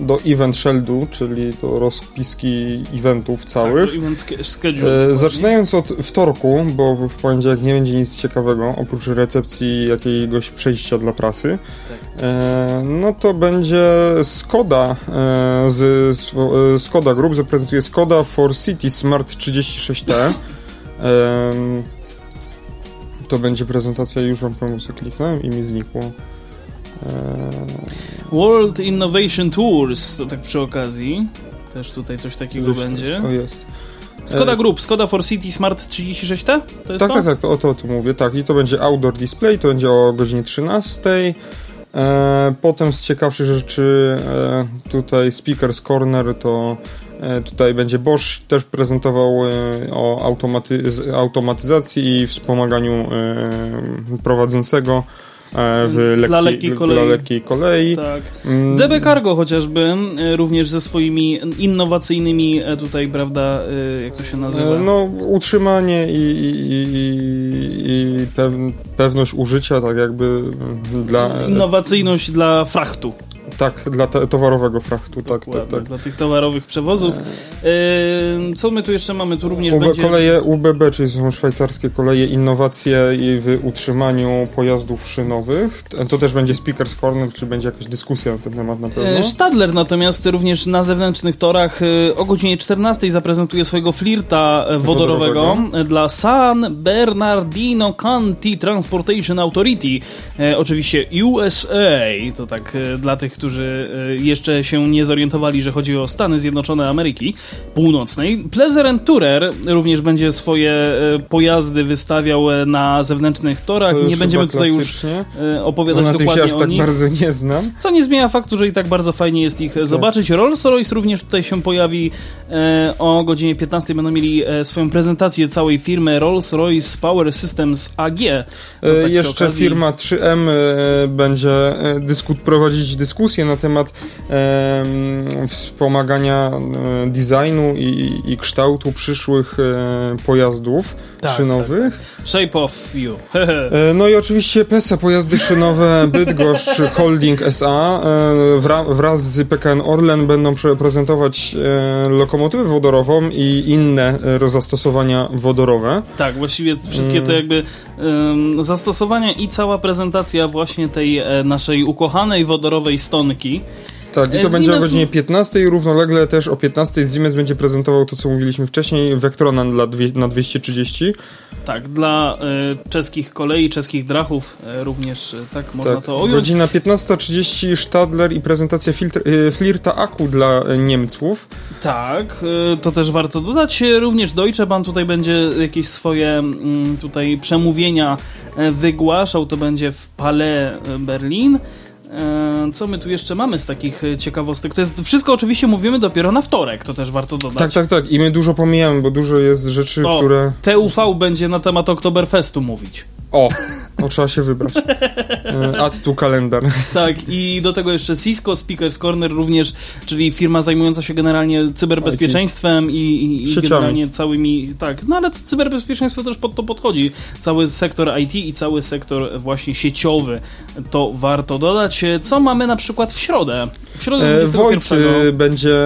do event sheldu, czyli do rozpiski eventów całych. Tak, event schedule, zaczynając od wtorku, bo w poniedziałek nie będzie nic ciekawego, oprócz recepcji jakiegoś przejścia dla prasy. Tak. No to będzie Skoda z, Skoda Group zaprezentuje Skoda for City Smart trzydzieści sześć T. To będzie prezentacja, już wam powiem, co kliknąłem i mi znikło. World Innovation Tours, to tak przy okazji też tutaj coś takiego Zresztą, będzie o jest. Skoda Group, Skoda for City Smart trzydzieści sześć T? To jest tak, to? tak, tak, to, o to o tym mówię, tak, i to będzie outdoor display, to będzie o godzinie trzynastej. E, potem z ciekawszych rzeczy e, tutaj Speaker's Corner, to e, tutaj będzie Bosch też prezentował e, o automaty- automatyzacji i wspomaganiu e, prowadzącego W lekki, dla lekkiej kolei. Dla lekkiej kolei. Tak. D B Cargo chociażby, również ze swoimi innowacyjnymi tutaj, prawda, jak to się nazywa? No, utrzymanie i, i, i pewność użycia, tak jakby dla... Innowacyjność dla frachtu. Tak, dla te, towarowego frachtu. Dokładnie, tak, tak, tak. Dla tych towarowych przewozów. Yy, co my tu jeszcze mamy? Tu również U B, będzie... Koleje U B B, czyli są szwajcarskie koleje, innowacje w utrzymaniu pojazdów szynowych. To też będzie Speaker's Corner, czy będzie jakaś dyskusja na ten temat na pewno. Yy, Stadler natomiast również na zewnętrznych torach yy, o godzinie czternastej zaprezentuje swojego flirta wodorowego, wodorowego dla San Bernardino County Transportation Authority. Yy, oczywiście U S A. To tak yy, dla tych, którzy którzy jeszcze się nie zorientowali, że chodzi o Stany Zjednoczone Ameryki Północnej. Pleasure and Tourer również będzie swoje pojazdy wystawiał na zewnętrznych torach. Nie będziemy tutaj już opowiadać no, dokładnie o nich. Tak bardzo nie znam. Co nie zmienia faktu, że i tak bardzo fajnie jest ich tak. zobaczyć. Rolls-Royce również tutaj się pojawi o godzinie piętnastej. Będą mieli swoją prezentację całej firmy Rolls-Royce Power Systems A G. No, tak jeszcze okazji... firma trzy M będzie dysku- prowadzić dyskusję na temat e, wspomagania designu i, i kształtu przyszłych e, pojazdów tak, szynowych. Tak. Shape of you. No i oczywiście PESA, pojazdy szynowe Bydgoszcz Holding S A e, wraz z P K N Orlen będą prezentować e, lokomotywę wodorową i inne e, zastosowania wodorowe. Tak, właściwie wszystkie te jakby e, zastosowania i cała prezentacja właśnie tej e, naszej ukochanej wodorowej stonki. Tak, i to Siemens... będzie o godzinie piętnastej. Równolegle też o piętnastej Siemens będzie prezentował to, co mówiliśmy wcześniej, Vectrona dla dwie, na dwieście trzydzieści. Tak, dla y, czeskich kolei, czeskich drachów y, również y, tak można tak, to ująć. Godzina piętnasta trzydzieści, Stadler i prezentacja filtr, y, flirta aku dla y, Niemców. Tak, y, to też warto dodać. Również Deutsche Bahn tutaj będzie jakieś swoje y, tutaj przemówienia y, wygłaszał. To będzie w Palais Berlin. Co my tu jeszcze mamy z takich ciekawostek? To jest wszystko, oczywiście mówimy dopiero na wtorek, to też warto dodać. Tak, tak, tak. I my dużo pomijamy, bo dużo jest rzeczy, o, które... T U V będzie na temat Oktoberfestu mówić. O, o trzeba się wybrać. Add to kalendar. Tak, i do tego jeszcze Cisco, Speakers Corner również, czyli firma zajmująca się generalnie cyberbezpieczeństwem i, i, i generalnie całymi... Tak, no ale to cyberbezpieczeństwo też pod to podchodzi. Cały sektor I T i cały sektor właśnie sieciowy. To warto dodać. Co mamy na przykład w środę? W środę e, Wojt e, będzie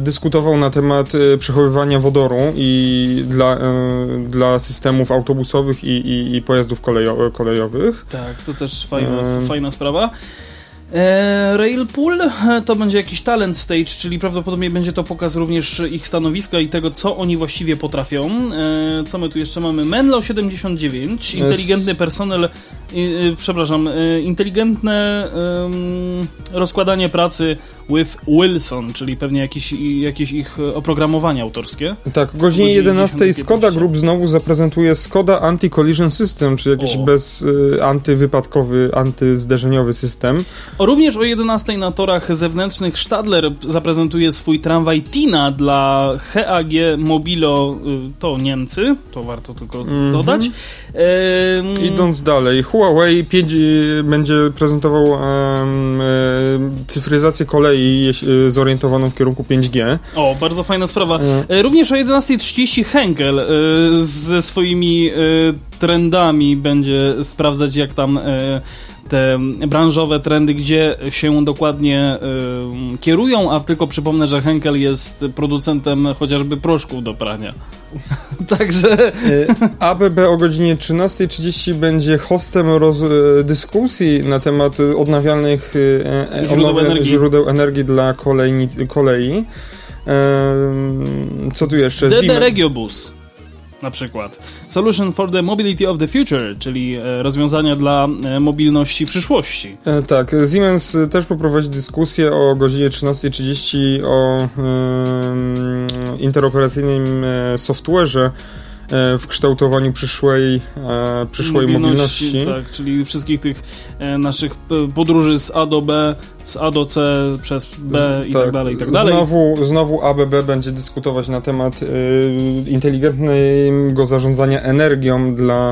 dyskutował na temat e, przechowywania wodoru i dla, e, dla systemów autobusowych i, i, i pojazdów kolejo- kolejowych. Tak, to też fajna, e... fajna sprawa. E, Railpool to będzie jakiś talent stage, czyli prawdopodobnie będzie to pokaz również ich stanowiska i tego, co oni właściwie potrafią. E, co my tu jeszcze mamy? Menlo siedemdziesiąt dziewięć, inteligentny personel, i, przepraszam, inteligentne um, rozkładanie pracy with Wilson, czyli pewnie jakieś, jakieś ich oprogramowanie autorskie. Tak, o godzinie jedenastej Skoda Group znowu zaprezentuje Skoda Anti-Collision System, czyli jakiś o. bez y, antywypadkowy, antyzderzeniowy system. O, również o jedenastej na torach zewnętrznych Stadler zaprezentuje swój tramwaj Tina dla H A G Mobilo, y, to Niemcy, to warto tylko mm-hmm. dodać. Y, Idąc dalej, Huawei pięć, y, będzie prezentował y, y, cyfryzację kolei y, zorientowaną w kierunku pięć G. O, bardzo fajna sprawa. Y- również o jedenastej trzydzieści Henkel y, ze swoimi y, trendami będzie sprawdzać, jak tam... Y, te branżowe trendy, gdzie się dokładnie y, kierują, a tylko przypomnę, że Henkel jest producentem chociażby proszków do prania. Także... A B B o godzinie trzynastej trzydzieści będzie hostem roz, dyskusji na temat odnawialnych e, źródeł, odnawial, energii. źródeł energii dla kolei. kolei. E, co tu jeszcze? D B Regiobus. Na przykład Solution for the Mobility of the Future, czyli rozwiązania dla mobilności przyszłości. E, tak, Siemens też poprowadzi dyskusję o godzinie trzynastej trzydzieści o e, interoperacyjnym software'ze w kształtowaniu przyszłej, przyszłej mobilności, mobilności. Tak, czyli wszystkich tych naszych podróży z A do B, z A do C, przez B i tak, tak dalej, i tak dalej. Znowu, znowu A B B będzie dyskutować na temat y, inteligentnego zarządzania energią dla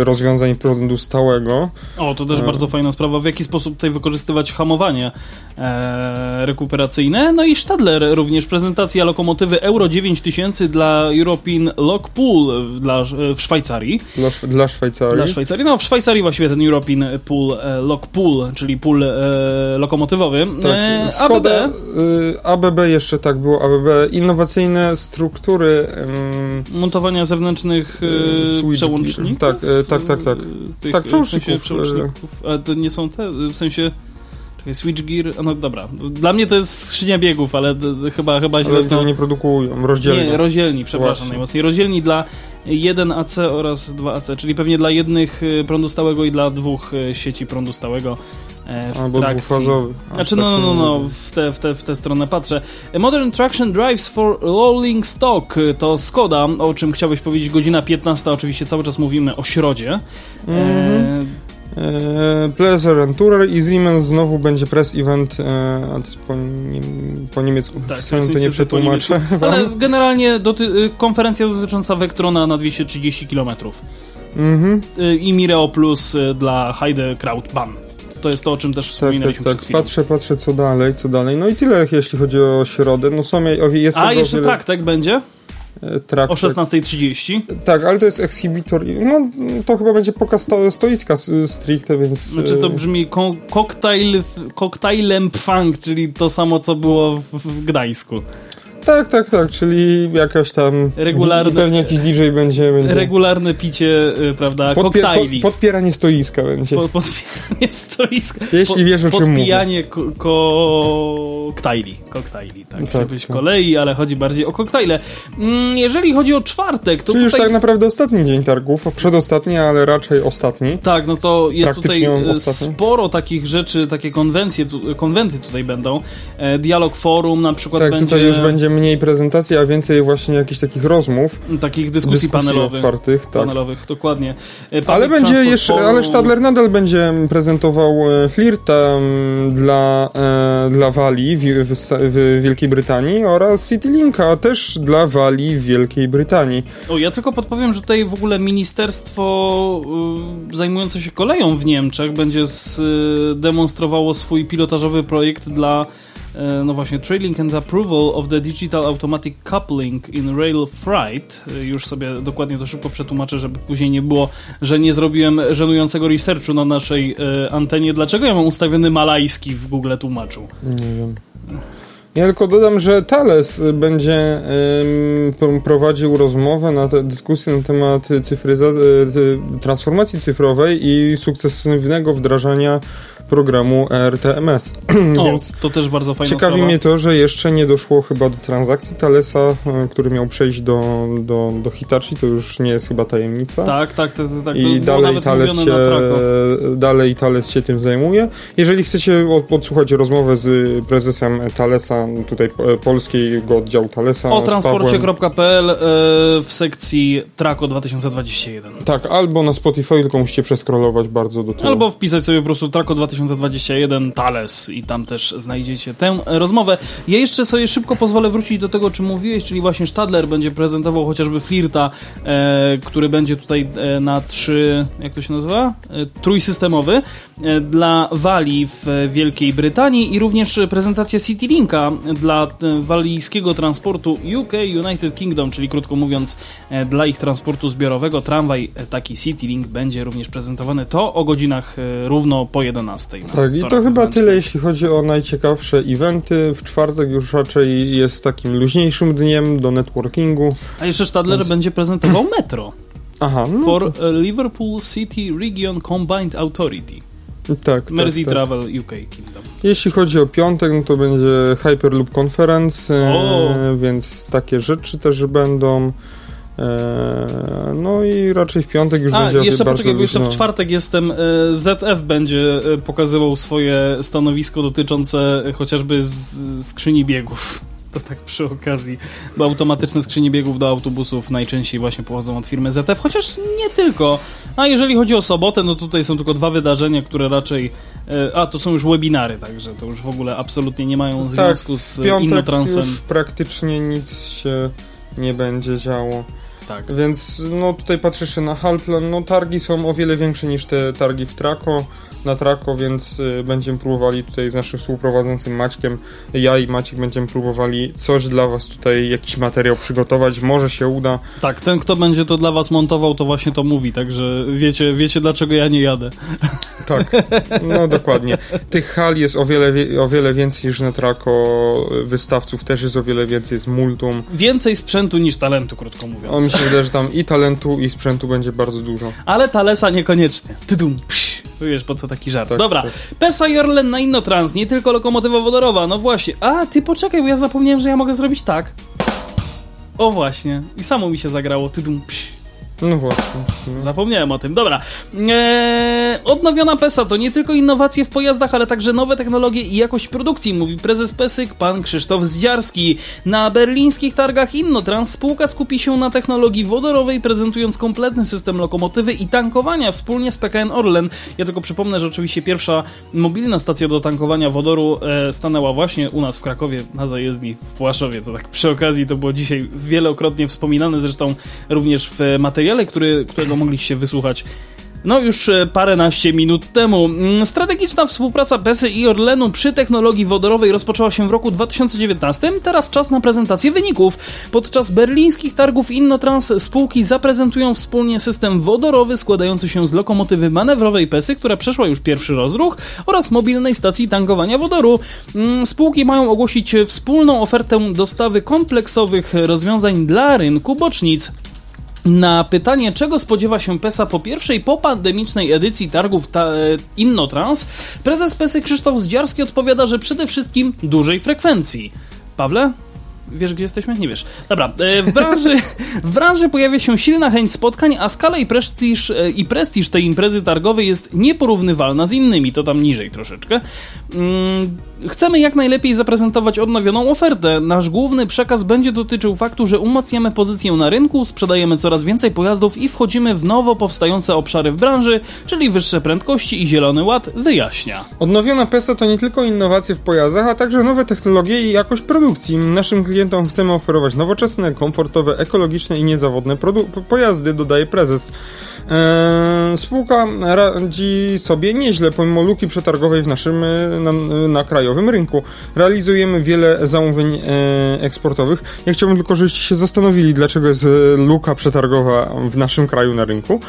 y, rozwiązań prądu stałego. O, to też bardzo fajna sprawa, w jaki sposób tutaj wykorzystywać hamowanie e, rekuperacyjne. No i Stadler również, prezentacja lokomotywy Euro dziewięć tysięcy dla European Lockpool dla, w Szwajcarii. Dla, dla Szwajcarii. Dla Szwajcarii. No, w Szwajcarii właściwie ten European Pool, e, Lockpool, czyli pool e, lokomotywowy. Tak, Skoda, A B B. Y, A B B jeszcze tak było, A B B. Innowacyjne struktury y, montowania zewnętrznych y, przełączników. Tak, y, tak, tak, tak. Tych, tak, przełączników. W sensie przełączników. A to nie są te, w sensie switchgear, no dobra. Dla mnie to jest skrzynia biegów, ale d- d- chyba, chyba ale źle to... nie produkują, rozdzielni. Nie, rozdzielni, przepraszam Właśnie. najmocniej. Rozdzielni dla jeden A C oraz dwa A C, czyli pewnie dla jednych prądu stałego i dla dwóch sieci prądu stałego w albo trakcji. Dwufazowy. Znaczy no, no, no, w tę w te, w te stronę patrzę. Modern Traction Drives for Rolling Stock to Skoda, o czym chciałeś powiedzieć, godzina piętnasta, oczywiście cały czas mówimy o środzie. Mm-hmm. E... Pleasure and Tourer i Siemens znowu będzie press event, a to po, nie, po niemiecku tak, to nie przetłumaczę. Ale generalnie doty- konferencja dotycząca Vectrona na dwieście trzydzieści kilometrów. Mm-hmm. I Mireo Plus dla Heidekrautbahn. To jest to, o czym też wspominaliśmy tak, tak, tak. Patrzę, patrzę co dalej, co dalej. No i tyle, jeśli chodzi o środę. No są, jest a jeszcze wiele... trak, tak będzie? Trak, o szesnasta trzydzieści? Tak, ale to jest exhibitor. No to chyba będzie pokaz stoiska stricte, więc... Znaczy to brzmi ko- koktajl, koktajlem pfang, czyli to samo, co było w Gdańsku. Tak, tak, tak, czyli jakaś tam... Regularne, pewnie jakiś D J będzie... będzie. Regularne picie, prawda, podpie- koktajli. Pod, podpieranie stoiska będzie. Pod, podpieranie stoiska. Jeśli pod, wiesz, o czym mówię. Podpijanie ko- koktajli. Koktajli, tak. tak, tak. Kolei, ale chodzi bardziej o koktajle. Jeżeli chodzi o czwartek, to czyli tutaj... już tak naprawdę ostatni dzień targów. Przedostatni, ale raczej ostatni. Tak, no to jest tutaj ostatni. Sporo takich rzeczy, takie konwencje, tu, konwenty tutaj będą. Dialog Forum na przykład tak, będzie... Tutaj już będzie mniej prezentacji, a więcej właśnie jakichś takich rozmów. Takich dyskusji, dyskusji panelowych. Otwartych, tak. Panelowych, dokładnie. Public ale będzie jeszcze, forum... ale Stadler nadal będzie prezentował flirt dla, e, dla Walii w, w, w Wielkiej Brytanii oraz Citylinka też dla Walii w Wielkiej Brytanii. O, ja tylko podpowiem, że tutaj w ogóle ministerstwo y, zajmujące się koleją w Niemczech będzie z, y, demonstrowało swój pilotażowy projekt dla no właśnie, Trailing and Approval of the Digital Automatic Coupling in Rail Freight. Już sobie dokładnie to szybko przetłumaczę, żeby później nie było, że nie zrobiłem żenującego researchu na naszej y, antenie. Dlaczego ja mam ustawiony malajski w Google tłumaczu? Nie wiem. Ja tylko dodam, że Thales będzie y, prowadził rozmowę na te, dyskusję na temat cyfryza- y, transformacji cyfrowej i sukcesywnego wdrażania programu R T M S. O, więc to też bardzo fajna ciekawi sprawa. Mnie to, że jeszcze nie doszło chyba do transakcji Thalesa, który miał przejść do, do, do Hitachi, to już nie jest chyba tajemnica. Tak, tak, tak. tak. I dalej Thales, się, dalej Thales się tym zajmuje. Jeżeli chcecie odsłuchać rozmowę z prezesem Thalesa, tutaj polskiego oddziału Thalesa. O transporcie kropka p l w sekcji Trako dwa tysiące dwadzieścia jeden. Tak, albo na Spotify, tylko musicie przeskrolować bardzo do tyłu. Albo wpisać sobie po prostu Trako dwa tysiące dwadzieścia jeden Thales i tam też znajdziecie tę rozmowę. Ja jeszcze sobie szybko pozwolę wrócić do tego, o czym mówiłeś, czyli właśnie Stadler będzie prezentował chociażby flirta, e, który będzie tutaj e, na trzy, jak to się nazywa? E, trójsystemowy e, dla Walii w Wielkiej Brytanii i również prezentacja Citylinka dla e, walijskiego transportu U K, United Kingdom, czyli krótko mówiąc e, dla ich transportu zbiorowego tramwaj e, taki Citylink będzie również prezentowany. To o godzinach e, równo po jedenastej. Tak, i to chyba tyle, jeśli chodzi o najciekawsze eventy. W czwartek już raczej jest takim luźniejszym dniem do networkingu. A jeszcze Stadler Więc... będzie prezentował metro. Aha, no. For Liverpool City Region Combined Authority. Tak, Mersey tak, Travel tak. U K Kingdom. Jeśli chodzi o piątek, no to będzie Hyperloop Conference, e, więc takie rzeczy też będą. No i raczej w piątek już A, będzie jeszcze bardzo poczekaj, bo jeszcze w czwartek jestem Z F będzie pokazywał swoje stanowisko dotyczące chociażby skrzyni biegów. To tak przy okazji, bo automatyczne skrzynie biegów do autobusów najczęściej właśnie pochodzą od firmy Z F, chociaż nie tylko. A jeżeli chodzi o sobotę, no tutaj są tylko dwa wydarzenia, które raczej... A, to są już webinary, także to już w ogóle absolutnie nie mają związku tak, z InnoTransem. Już praktycznie nic się nie będzie działo. Tak. Więc no tutaj patrzę jeszcze na Halplan, no targi są o wiele większe niż te targi w Trako, na Trako, więc y, będziemy próbowali tutaj z naszym współprowadzącym Maćkiem, ja i Maciek będziemy próbowali coś dla was tutaj, jakiś materiał przygotować, może się uda. Tak, ten kto będzie to dla was montował, to właśnie to mówi, także wiecie, wiecie dlaczego ja nie jadę. Tak, no dokładnie. Tych hal jest o wiele, wie, o wiele więcej niż na Trako, wystawców też jest o wiele więcej, jest multum. Więcej sprzętu niż talentu, krótko mówiąc. On mi się wydaje, że tam i talentu, i sprzętu będzie bardzo dużo. Ale Thalesa niekoniecznie. Ty-dum, psz. Wiesz, po co taki żart. Tak, dobra, tak. PESA i Orlen na InnoTrans, nie tylko lokomotywa wodorowa, no właśnie. A, ty poczekaj, bo ja zapomniałem, że ja mogę zrobić tak. O właśnie. I samo mi się zagrało. Ty-dum, psz. No właśnie. Zapomniałem o tym. Dobra. Eee, odnowiona PESA to nie tylko innowacje w pojazdach, ale także nowe technologie i jakość produkcji, mówi prezes PESYK, pan Krzysztof Zdziarski. Na berlińskich targach InnoTrans spółka skupi się na technologii wodorowej, prezentując kompletny system lokomotywy i tankowania wspólnie z P K N Orlen. Ja tylko przypomnę, że oczywiście pierwsza mobilna stacja do tankowania wodoru e, stanęła właśnie u nas w Krakowie, na zajezdni w Płaszowie. To tak przy okazji, to było dzisiaj wielokrotnie wspominane, zresztą również w materiałach, Który, którego mogliście wysłuchać no już paręnaście minut temu. Strategiczna współpraca PESY i Orlenu przy technologii wodorowej rozpoczęła się w roku dwa tysiące dziewiętnastym. Teraz czas na prezentację wyników. Podczas berlińskich targów InnoTrans spółki zaprezentują wspólnie system wodorowy składający się z lokomotywy manewrowej PESY, która przeszła już pierwszy rozruch, oraz mobilnej stacji tankowania wodoru. Spółki mają ogłosić wspólną ofertę dostawy kompleksowych rozwiązań dla rynku bocznic. Na pytanie, czego spodziewa się PESA po pierwszej popandemicznej edycji targów ta, InnoTrans, prezes PESY Krzysztof Zdziarski odpowiada, że przede wszystkim dużej frekwencji. Pawle? Wiesz, gdzie jesteśmy? Nie wiesz. Dobra, w branży, w branży pojawia się silna chęć spotkań, a skala i prestiż, i prestiż tej imprezy targowej jest nieporównywalna z innymi, to tam niżej troszeczkę. Chcemy jak najlepiej zaprezentować odnowioną ofertę. Nasz główny przekaz będzie dotyczył faktu, że umacniamy pozycję na rynku, sprzedajemy coraz więcej pojazdów i wchodzimy w nowo powstające obszary w branży, czyli wyższe prędkości i zielony ład, wyjaśnia. Odnowiona PESA to nie tylko innowacje w pojazdach, a także nowe technologie i jakość produkcji. Naszym klientem Klientom chcemy oferować nowoczesne, komfortowe, ekologiczne i niezawodne produ- pojazdy, dodaje prezes. Eee, spółka radzi sobie nieźle, pomimo luki przetargowej w naszym, na, na krajowym rynku. Realizujemy wiele zamówień e, eksportowych. Ja chciałbym tylko, żebyście się zastanowili, dlaczego jest luka przetargowa w naszym kraju na rynku.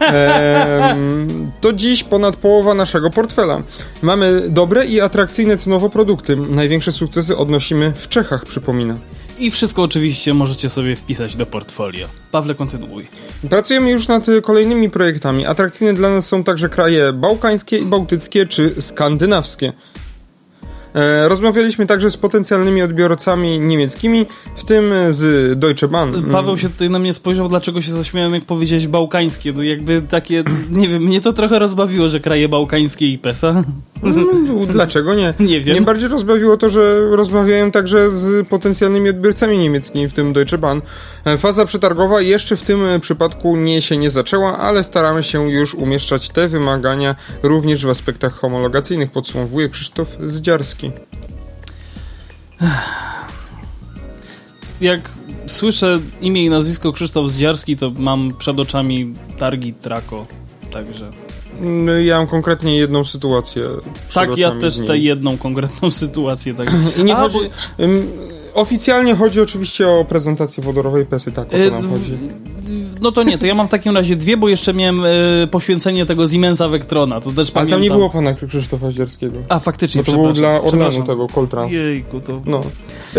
Ehm, to dziś ponad połowa naszego portfela. Mamy dobre i atrakcyjne cenowo produkty. Największe sukcesy odnosimy w Czechach, przypomina. I wszystko oczywiście możecie sobie wpisać do portfolio. Pawle, kontynuuj. Pracujemy już nad kolejnymi projektami. Atrakcyjne dla nas są także kraje bałkańskie i bałtyckie czy skandynawskie. Rozmawialiśmy także z potencjalnymi odbiorcami niemieckimi, w tym z Deutsche Bahn. Paweł się tutaj na mnie spojrzał, dlaczego się zaśmiałem, jak powiedziałeś bałkańskie. No jakby takie, nie wiem, mnie to trochę rozbawiło, że kraje bałkańskie i PESA. No, dlaczego nie? Nie wiem. Mnie bardziej rozbawiło to, że rozmawiałem także z potencjalnymi odbiorcami niemieckimi, w tym Deutsche Bahn. Faza przetargowa jeszcze w tym przypadku nie się nie zaczęła, ale staramy się już umieszczać te wymagania również w aspektach homologacyjnych, podsumowuje Krzysztof Zdziarski. Jak słyszę imię i nazwisko Krzysztof Zdziarski, to mam przed oczami targi Trako, także... Ja mam konkretnie jedną sytuację. Tak, ja też tę jedną konkretną sytuację. Tak. I nie A, chodzi... Bo... Oficjalnie chodzi oczywiście o prezentację wodorowej PESY, tak, o to nam chodzi. No to nie, to ja mam w takim razie dwie, bo jeszcze miałem y, poświęcenie tego Siemensa Vectrona, to też pamiętam. Ale tam nie było pana Krzysztofa Zdzierskiego. A, faktycznie, no to było dla Orlenu tego, Coltrans. Jejku, to... No,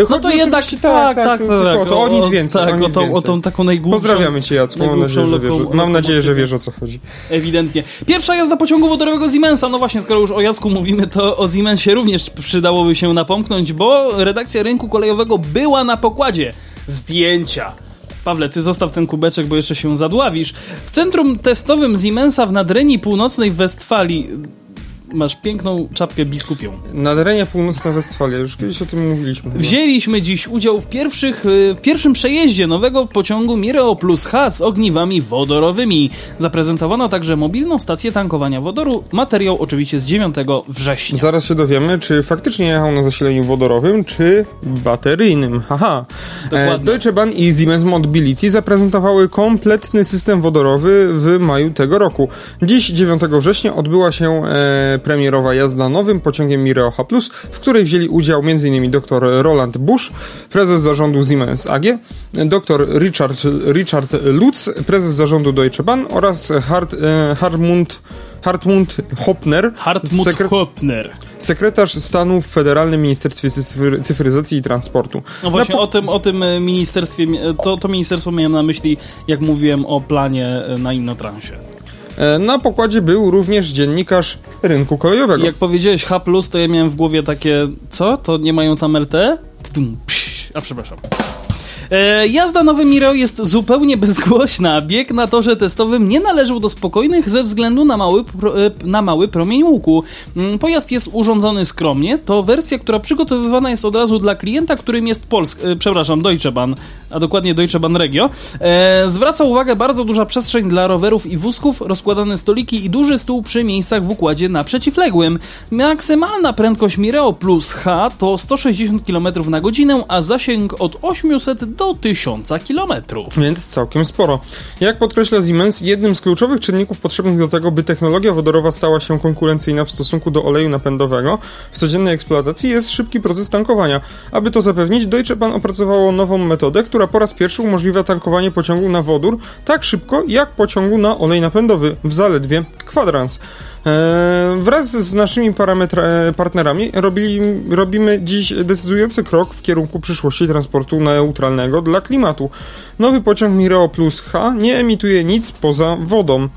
no to jednak, tak, tak, tak. tak, tak, tak o, to o nic więcej, tak, o, nic o, tą, o tą taką najgłupszą... Pozdrawiamy cię, Jacku, mam nadzieję, że wiesz, mam nadzieję, że wiesz, o co chodzi. Ewidentnie. Pierwsza jazda pociągu wodorowego Siemensa, no właśnie, skoro już o Jacku mówimy, to o Siemensie również przydałoby się napomknąć, bo redakcja Rynku Kolejowego była na pokładzie. Zdjęcia. Pawle, ty zostaw ten kubeczek, bo jeszcze się zadławisz. W centrum testowym Siemensa w Nadrenii Północnej w Westfalii... Masz piękną czapkę biskupią. Nadrenia Północna Westfalia, już kiedyś o tym mówiliśmy. Wzięliśmy dziś udział w pierwszych, w pierwszym przejeździe nowego pociągu Mireo Plus H z ogniwami wodorowymi. Zaprezentowano także mobilną stację tankowania wodoru. Materiał oczywiście z dziewiątego września. Zaraz się dowiemy, czy faktycznie jechał na zasileniu wodorowym, czy bateryjnym. Haha. E, Deutsche Bahn i Siemens Mobility zaprezentowały kompletny system wodorowy w maju tego roku. Dziś, dziewiątego września, odbyła się... E, premierowa jazda nowym pociągiem Mireo H plus, w której wzięli udział m.in. dr Roland Busch, prezes zarządu Siemens A G, dr Richard, Richard Lutz, prezes zarządu Deutsche Bahn oraz Hart, Hartmut, Hartmut Hoppner, Hartmut sekre- Hoppner. sekretarz stanu w Federalnym Ministerstwie Cyfry- Cyfryzacji i Transportu. No właśnie, po- o, tym, o tym ministerstwie, to, to ministerstwo miałem na myśli, jak mówiłem o planie na InnoTransie. Na pokładzie był również dziennikarz Rynku Kolejowego. Jak powiedziałeś H plus, to ja miałem w głowie takie, co? To nie mają tam L T E? A przepraszam. E, jazda na Mireo jest zupełnie bezgłośna. Bieg na torze testowym nie należał do spokojnych ze względu na mały, pro, na mały promień łuku. Pojazd jest urządzony skromnie. To wersja, która przygotowywana jest od razu dla klienta, którym jest Polsk... E, przepraszam, Deutsche Bahn, a dokładnie Deutsche Bahn Regio. E, zwraca uwagę bardzo duża przestrzeń dla rowerów i wózków, rozkładane stoliki i duży stół przy miejscach w układzie na przeciwległym. Maksymalna prędkość Mireo Plus H to sto sześćdziesiąt kilometrów na godzinę, a zasięg od osiemset do tysiąca kilometrów. Więc całkiem sporo. Jak podkreśla Siemens, jednym z kluczowych czynników potrzebnych do tego, by technologia wodorowa stała się konkurencyjna w stosunku do oleju napędowego w codziennej eksploatacji, jest szybki proces tankowania. Aby to zapewnić, Deutsche Bahn opracowało nową metodę, która po raz pierwszy umożliwia tankowanie pociągu na wodór tak szybko, jak pociągu na olej napędowy, w zaledwie kwadrans. Eee, wraz z naszymi parametra- partnerami robili, robimy dziś decydujący krok w kierunku przyszłości transportu neutralnego dla klimatu. Nowy pociąg Mireo Plus H nie emituje nic poza wodą.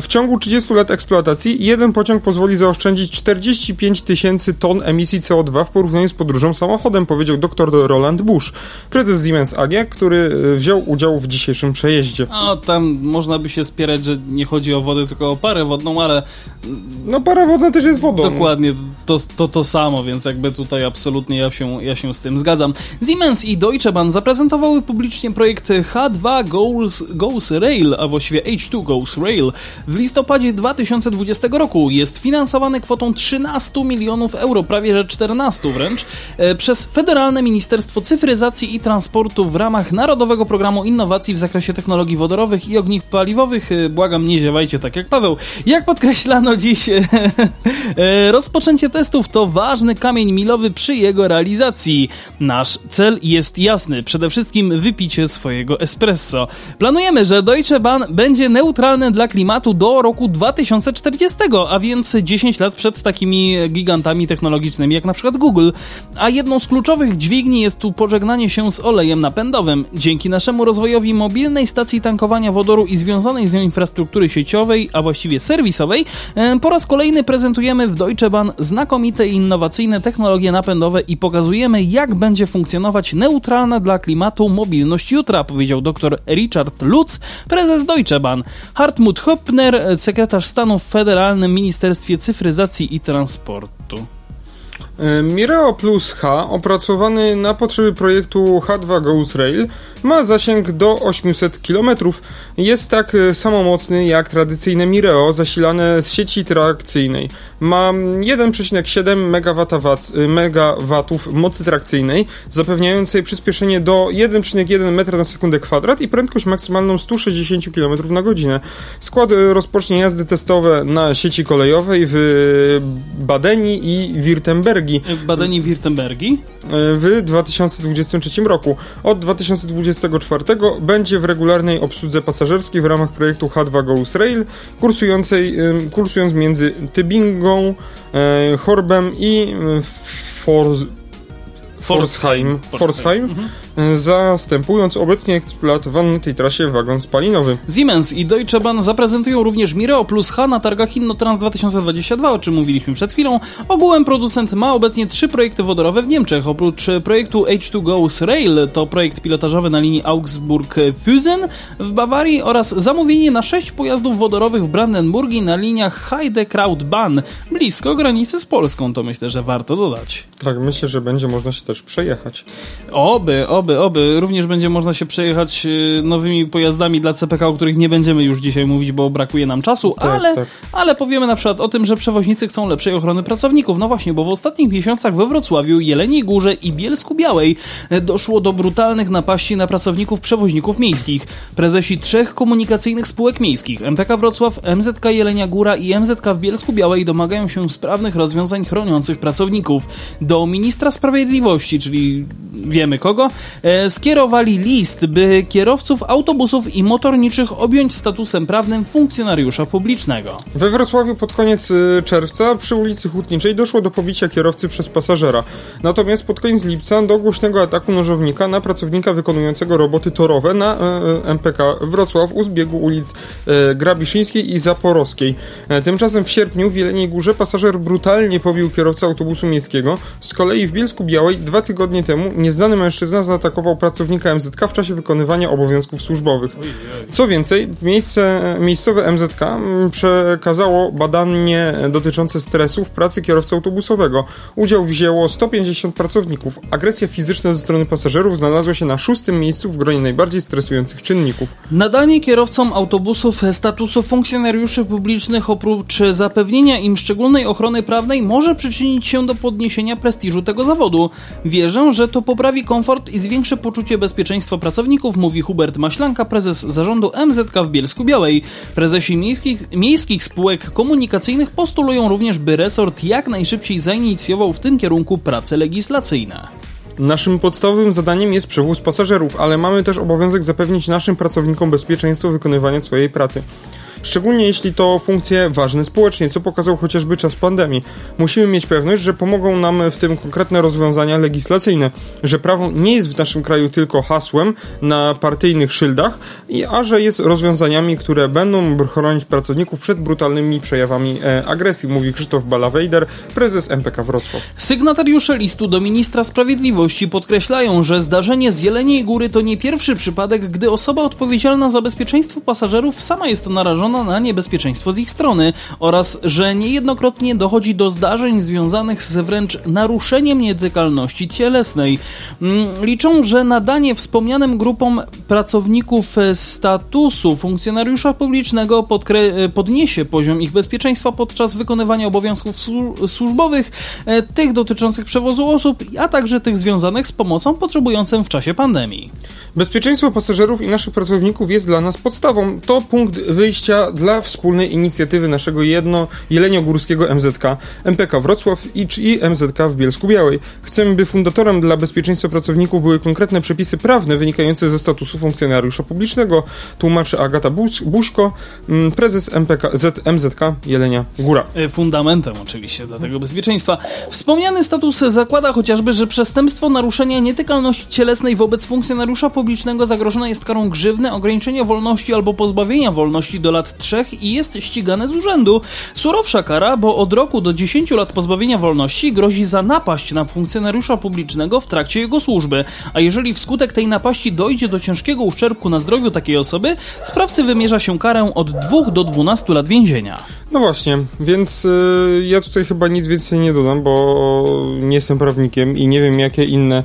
W ciągu trzydziestu lat eksploatacji jeden pociąg pozwoli zaoszczędzić czterdzieści pięć tysięcy ton emisji C O dwa w porównaniu z podróżą samochodem, powiedział dr Roland Busch, prezes Siemens A G, który wziął udział w dzisiejszym przejeździe. A tam można by się spierać, że nie chodzi o wodę, tylko o parę wodną, ale... No para wodna też jest wodą. Dokładnie, to to, to samo, więc jakby tutaj absolutnie ja się, ja się z tym zgadzam. Siemens i Deutsche Bahn zaprezentowały publicznie projekt H dwa Goes, Goes Rail, a właściwie H dwa Goes Rail w listopadzie dwa tysiące dwudziestego roku. Jest finansowany kwotą trzynaście milionów euro, prawie że czternaście wręcz, przez Federalne Ministerstwo Cyfryzacji i Transportu w ramach Narodowego Programu Innowacji w zakresie technologii wodorowych i ogniw paliwowych. Błagam, nie ziewajcie tak jak Paweł. Jak podkreślano dziś, rozpoczęcie testów to ważny kamień milowy przy jego realizacji. Nasz cel jest jasny. Przede wszystkim wypicie swojego espresso. Planujemy, że Deutsche Bahn będzie neutralny dla klimatu do roku dwa tysiące czterdziestego, a więc dziesięć lat przed takimi gigantami technologicznymi jak na przykład Google. A jedną z kluczowych dźwigni jest tu pożegnanie się z olejem napędowym. Dzięki naszemu rozwojowi mobilnej stacji tankowania wodoru i związanej z nią infrastruktury sieciowej, a właściwie serwisowej, po raz kolejny prezentujemy w Deutsche Bahn znakomite i innowacyjne technologie napędowe i pokazujemy, jak będzie funkcjonować neutralna dla klimatu mobilność jutra, powiedział dr Richard Lutz, prezes Deutsche Bahn. Hartmut Höppner, sekretarz stanu w Federalnym Ministerstwie Cyfryzacji i Transportu. Mireo Plus H, opracowany na potrzeby projektu H dwa Goes Rail, ma zasięg do osiemset kilometrów. Jest tak samo mocny jak tradycyjne Mireo zasilane z sieci trakcyjnej. Ma jeden przecinek siedem megawatów mocy trakcyjnej, zapewniającej przyspieszenie do jeden przecinek jeden metra na sekundę kwadrat i prędkość maksymalną sto sześćdziesiąt kilometrów na godzinę. Skład rozpocznie jazdy testowe na sieci kolejowej w Badeni i Wirtembergi. Badeni Wirtembergi? W dwa tysiące dwudziestym trzecim roku. Od dwa tysiące dwudziestego czwartego będzie w regularnej obsłudze pasażerskiej w ramach projektu H dwa Goes Rail, kursując między Tybingą, Horbem i Forz... Forsheim, Forsheim, mhm. zastępując obecnie eksploatowany na tej trasie wagon spalinowy. Siemens i Deutsche Bahn zaprezentują również Mireo Plus H na targach InnoTrans dwa tysiące dwadzieścia dwa, o czym mówiliśmy przed chwilą. Ogółem producent ma obecnie trzy projekty wodorowe w Niemczech. Oprócz projektu H dwa Goes Rail to projekt pilotażowy na linii Augsburg-Füssen w Bawarii oraz zamówienie na sześć pojazdów wodorowych w Brandenburgii na liniach Heidekrautbahn, blisko granicy z Polską. To myślę, że warto dodać. Tak, myślę, że będzie można się też przejechać. Oby, oby, oby. Również będzie można się przejechać nowymi pojazdami dla C P K, o których nie będziemy już dzisiaj mówić, bo brakuje nam czasu, tak, ale, tak. ale powiemy na przykład o tym, że przewoźnicy chcą lepszej ochrony pracowników. No właśnie, bo w ostatnich miesiącach we Wrocławiu, Jeleniej Górze i Bielsku Białej doszło do brutalnych napaści na pracowników przewoźników miejskich. Prezesi trzech komunikacyjnych spółek miejskich, M T K Wrocław, M Z K Jelenia Góra i M Z K w Bielsku Białej, domagają się sprawnych rozwiązań chroniących pracowników. Do ministra sprawiedliwości, czyli wiemy kogo, skierowali list, by kierowców autobusów i motorniczych objąć statusem prawnym funkcjonariusza publicznego. We Wrocławiu pod koniec czerwca przy ulicy Hutniczej doszło do pobicia kierowcy przez pasażera. Natomiast pod koniec lipca do głośnego ataku nożownika na pracownika wykonującego roboty torowe na M P K Wrocław u zbiegu ulic Grabiszyńskiej i Zaporowskiej. Tymczasem w sierpniu w Jeleniej Górze pasażer brutalnie pobił kierowcę autobusu miejskiego. Z kolei w Bielsku Białej dwa tygodnie temu nieznany mężczyzna zaatakował zaatakował pracownika M Z K w czasie wykonywania obowiązków służbowych. Co więcej, miejsce, miejscowe M Z K przekazało badanie dotyczące stresu w pracy kierowcy autobusowego. Udział wzięło sto pięćdziesiąt pracowników. Agresja fizyczna ze strony pasażerów znalazła się na szóstym miejscu w gronie najbardziej stresujących czynników. Nadanie kierowcom autobusów statusu funkcjonariuszy publicznych oprócz zapewnienia im szczególnej ochrony prawnej może przyczynić się do podniesienia prestiżu tego zawodu. Wierzę, że to poprawi komfort i zwiększy poczucie bezpieczeństwa pracowników, mówi Hubert Maślanka, prezes zarządu M Z K w Bielsku Białej. Prezesi miejskich, miejskich spółek komunikacyjnych postulują również, by resort jak najszybciej zainicjował w tym kierunku prace legislacyjne. Naszym podstawowym zadaniem jest przewóz pasażerów, ale mamy też obowiązek zapewnić naszym pracownikom bezpieczeństwo wykonywania swojej pracy. Szczególnie jeśli to funkcje ważne społecznie, co pokazał chociażby czas pandemii. Musimy mieć pewność, że pomogą nam w tym konkretne rozwiązania legislacyjne, że prawo nie jest w naszym kraju tylko hasłem na partyjnych szyldach, a że jest rozwiązaniami, które będą chronić pracowników przed brutalnymi przejawami agresji, mówi Krzysztof Bala-Wejder, prezes M P K Wrocław. Sygnatariusze listu do ministra sprawiedliwości podkreślają, że zdarzenie z Jeleniej Góry to nie pierwszy przypadek, gdy osoba odpowiedzialna za bezpieczeństwo pasażerów sama jest narażona na niebezpieczeństwo z ich strony oraz, że niejednokrotnie dochodzi do zdarzeń związanych z wręcz naruszeniem nietykalności cielesnej. Liczą, że nadanie wspomnianym grupom pracowników statusu funkcjonariusza publicznego podkre- podniesie poziom ich bezpieczeństwa podczas wykonywania obowiązków słu- służbowych, tych dotyczących przewozu osób, a także tych związanych z pomocą potrzebującym w czasie pandemii. Bezpieczeństwo pasażerów i naszych pracowników jest dla nas podstawą. To punkt wyjścia dla wspólnej inicjatywy naszego jedno jeleniogórskiego M Z K, M P K Wrocław i M Z K w Bielsku Białej. Chcemy, by fundatorem dla bezpieczeństwa pracowników były konkretne przepisy prawne wynikające ze statusu funkcjonariusza publicznego, tłumaczy Agata Buśko, prezes M P K, M Z K Jelenia Góra. Fundamentem oczywiście dla tego bezpieczeństwa. Wspomniany status zakłada chociażby, że przestępstwo naruszenia nietykalności cielesnej wobec funkcjonariusza publicznego zagrożone jest karą grzywny, ograniczenia wolności albo pozbawienia wolności do lat trzech i jest ścigane z urzędu. Surowsza kara, bo od roku do dziesięciu lat pozbawienia wolności grozi za napaść na funkcjonariusza publicznego w trakcie jego służby, a jeżeli wskutek tej napaści dojdzie do ciężkiego uszczerbku na zdrowiu takiej osoby, sprawcy wymierza się karę od dwóch do dwunastu lat więzienia. No właśnie, więc yy, ja tutaj chyba nic więcej nie dodam, bo nie jestem prawnikiem i nie wiem, jakie inne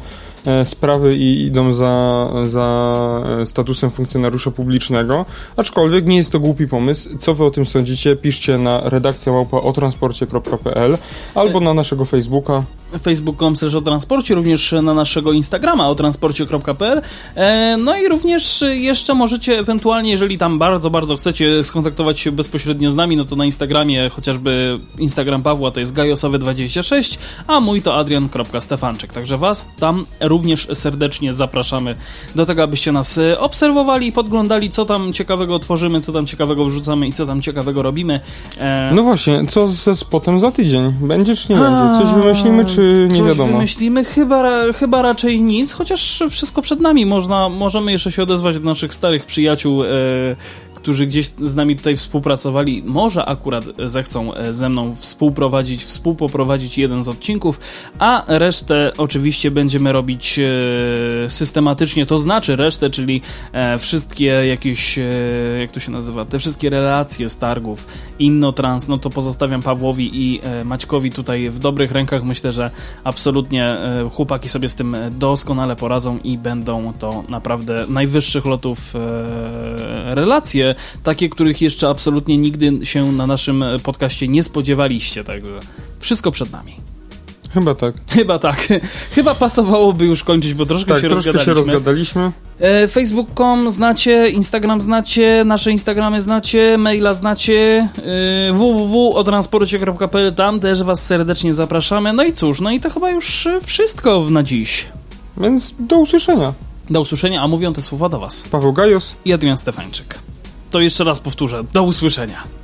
sprawy i idą za, za statusem funkcjonariusza publicznego, aczkolwiek nie jest to głupi pomysł. Co wy o tym sądzicie? Piszcie na redakcja małpa o transporcie kropka p l albo na naszego Facebooka. facebook.com slash o transporcie, również na naszego Instagrama o transporcie kropka p l. No i również jeszcze możecie ewentualnie, jeżeli tam bardzo, bardzo chcecie skontaktować się bezpośrednio z nami, no to na Instagramie, chociażby Instagram Pawła to jest gajosowy dwadzieścia sześć, a mój to adrian kropka stefańczyk. Także was tam również serdecznie zapraszamy do tego, abyście nas obserwowali, podglądali, co tam ciekawego tworzymy, co tam ciekawego wrzucamy i co tam ciekawego robimy. No właśnie, co ze spotem za tydzień? Będzie czy nie będzie? Coś wymyślimy, czy nie Coś wiadomo. wymyślimy, chyba, chyba raczej nic, chociaż wszystko przed nami. Można, możemy jeszcze się odezwać do naszych starych przyjaciół, e, którzy gdzieś z nami tutaj współpracowali. Może akurat zechcą ze mną współprowadzić, współpoprowadzić jeden z odcinków, a resztę oczywiście będziemy robić e, systematycznie, to znaczy resztę, czyli e, wszystkie jakieś, e, jak to się nazywa, te wszystkie relacje z targów, InnoTrans, no to pozostawiam Pawłowi i e, Maćkowi tutaj w dobrych rękach. Myślę, że absolutnie chłopaki sobie z tym doskonale poradzą i będą to naprawdę najwyższych lotów relacje, takie, których jeszcze absolutnie nigdy się na naszym podcaście nie spodziewaliście, także wszystko przed nami. Chyba tak. Chyba tak. Chyba pasowałoby już kończyć, bo troszkę, tak, się, troszkę rozgadaliśmy. się rozgadaliśmy. Facebook kropka com znacie, Instagram znacie, nasze Instagramy znacie, maila znacie, w w w kropka o transporcie kropka p l, tam też was serdecznie zapraszamy. No i cóż, no i to chyba już wszystko na dziś. Więc do usłyszenia. Do usłyszenia, a mówią te słowa do was Paweł Gajos i Adrian Stefańczyk. To jeszcze raz powtórzę, do usłyszenia.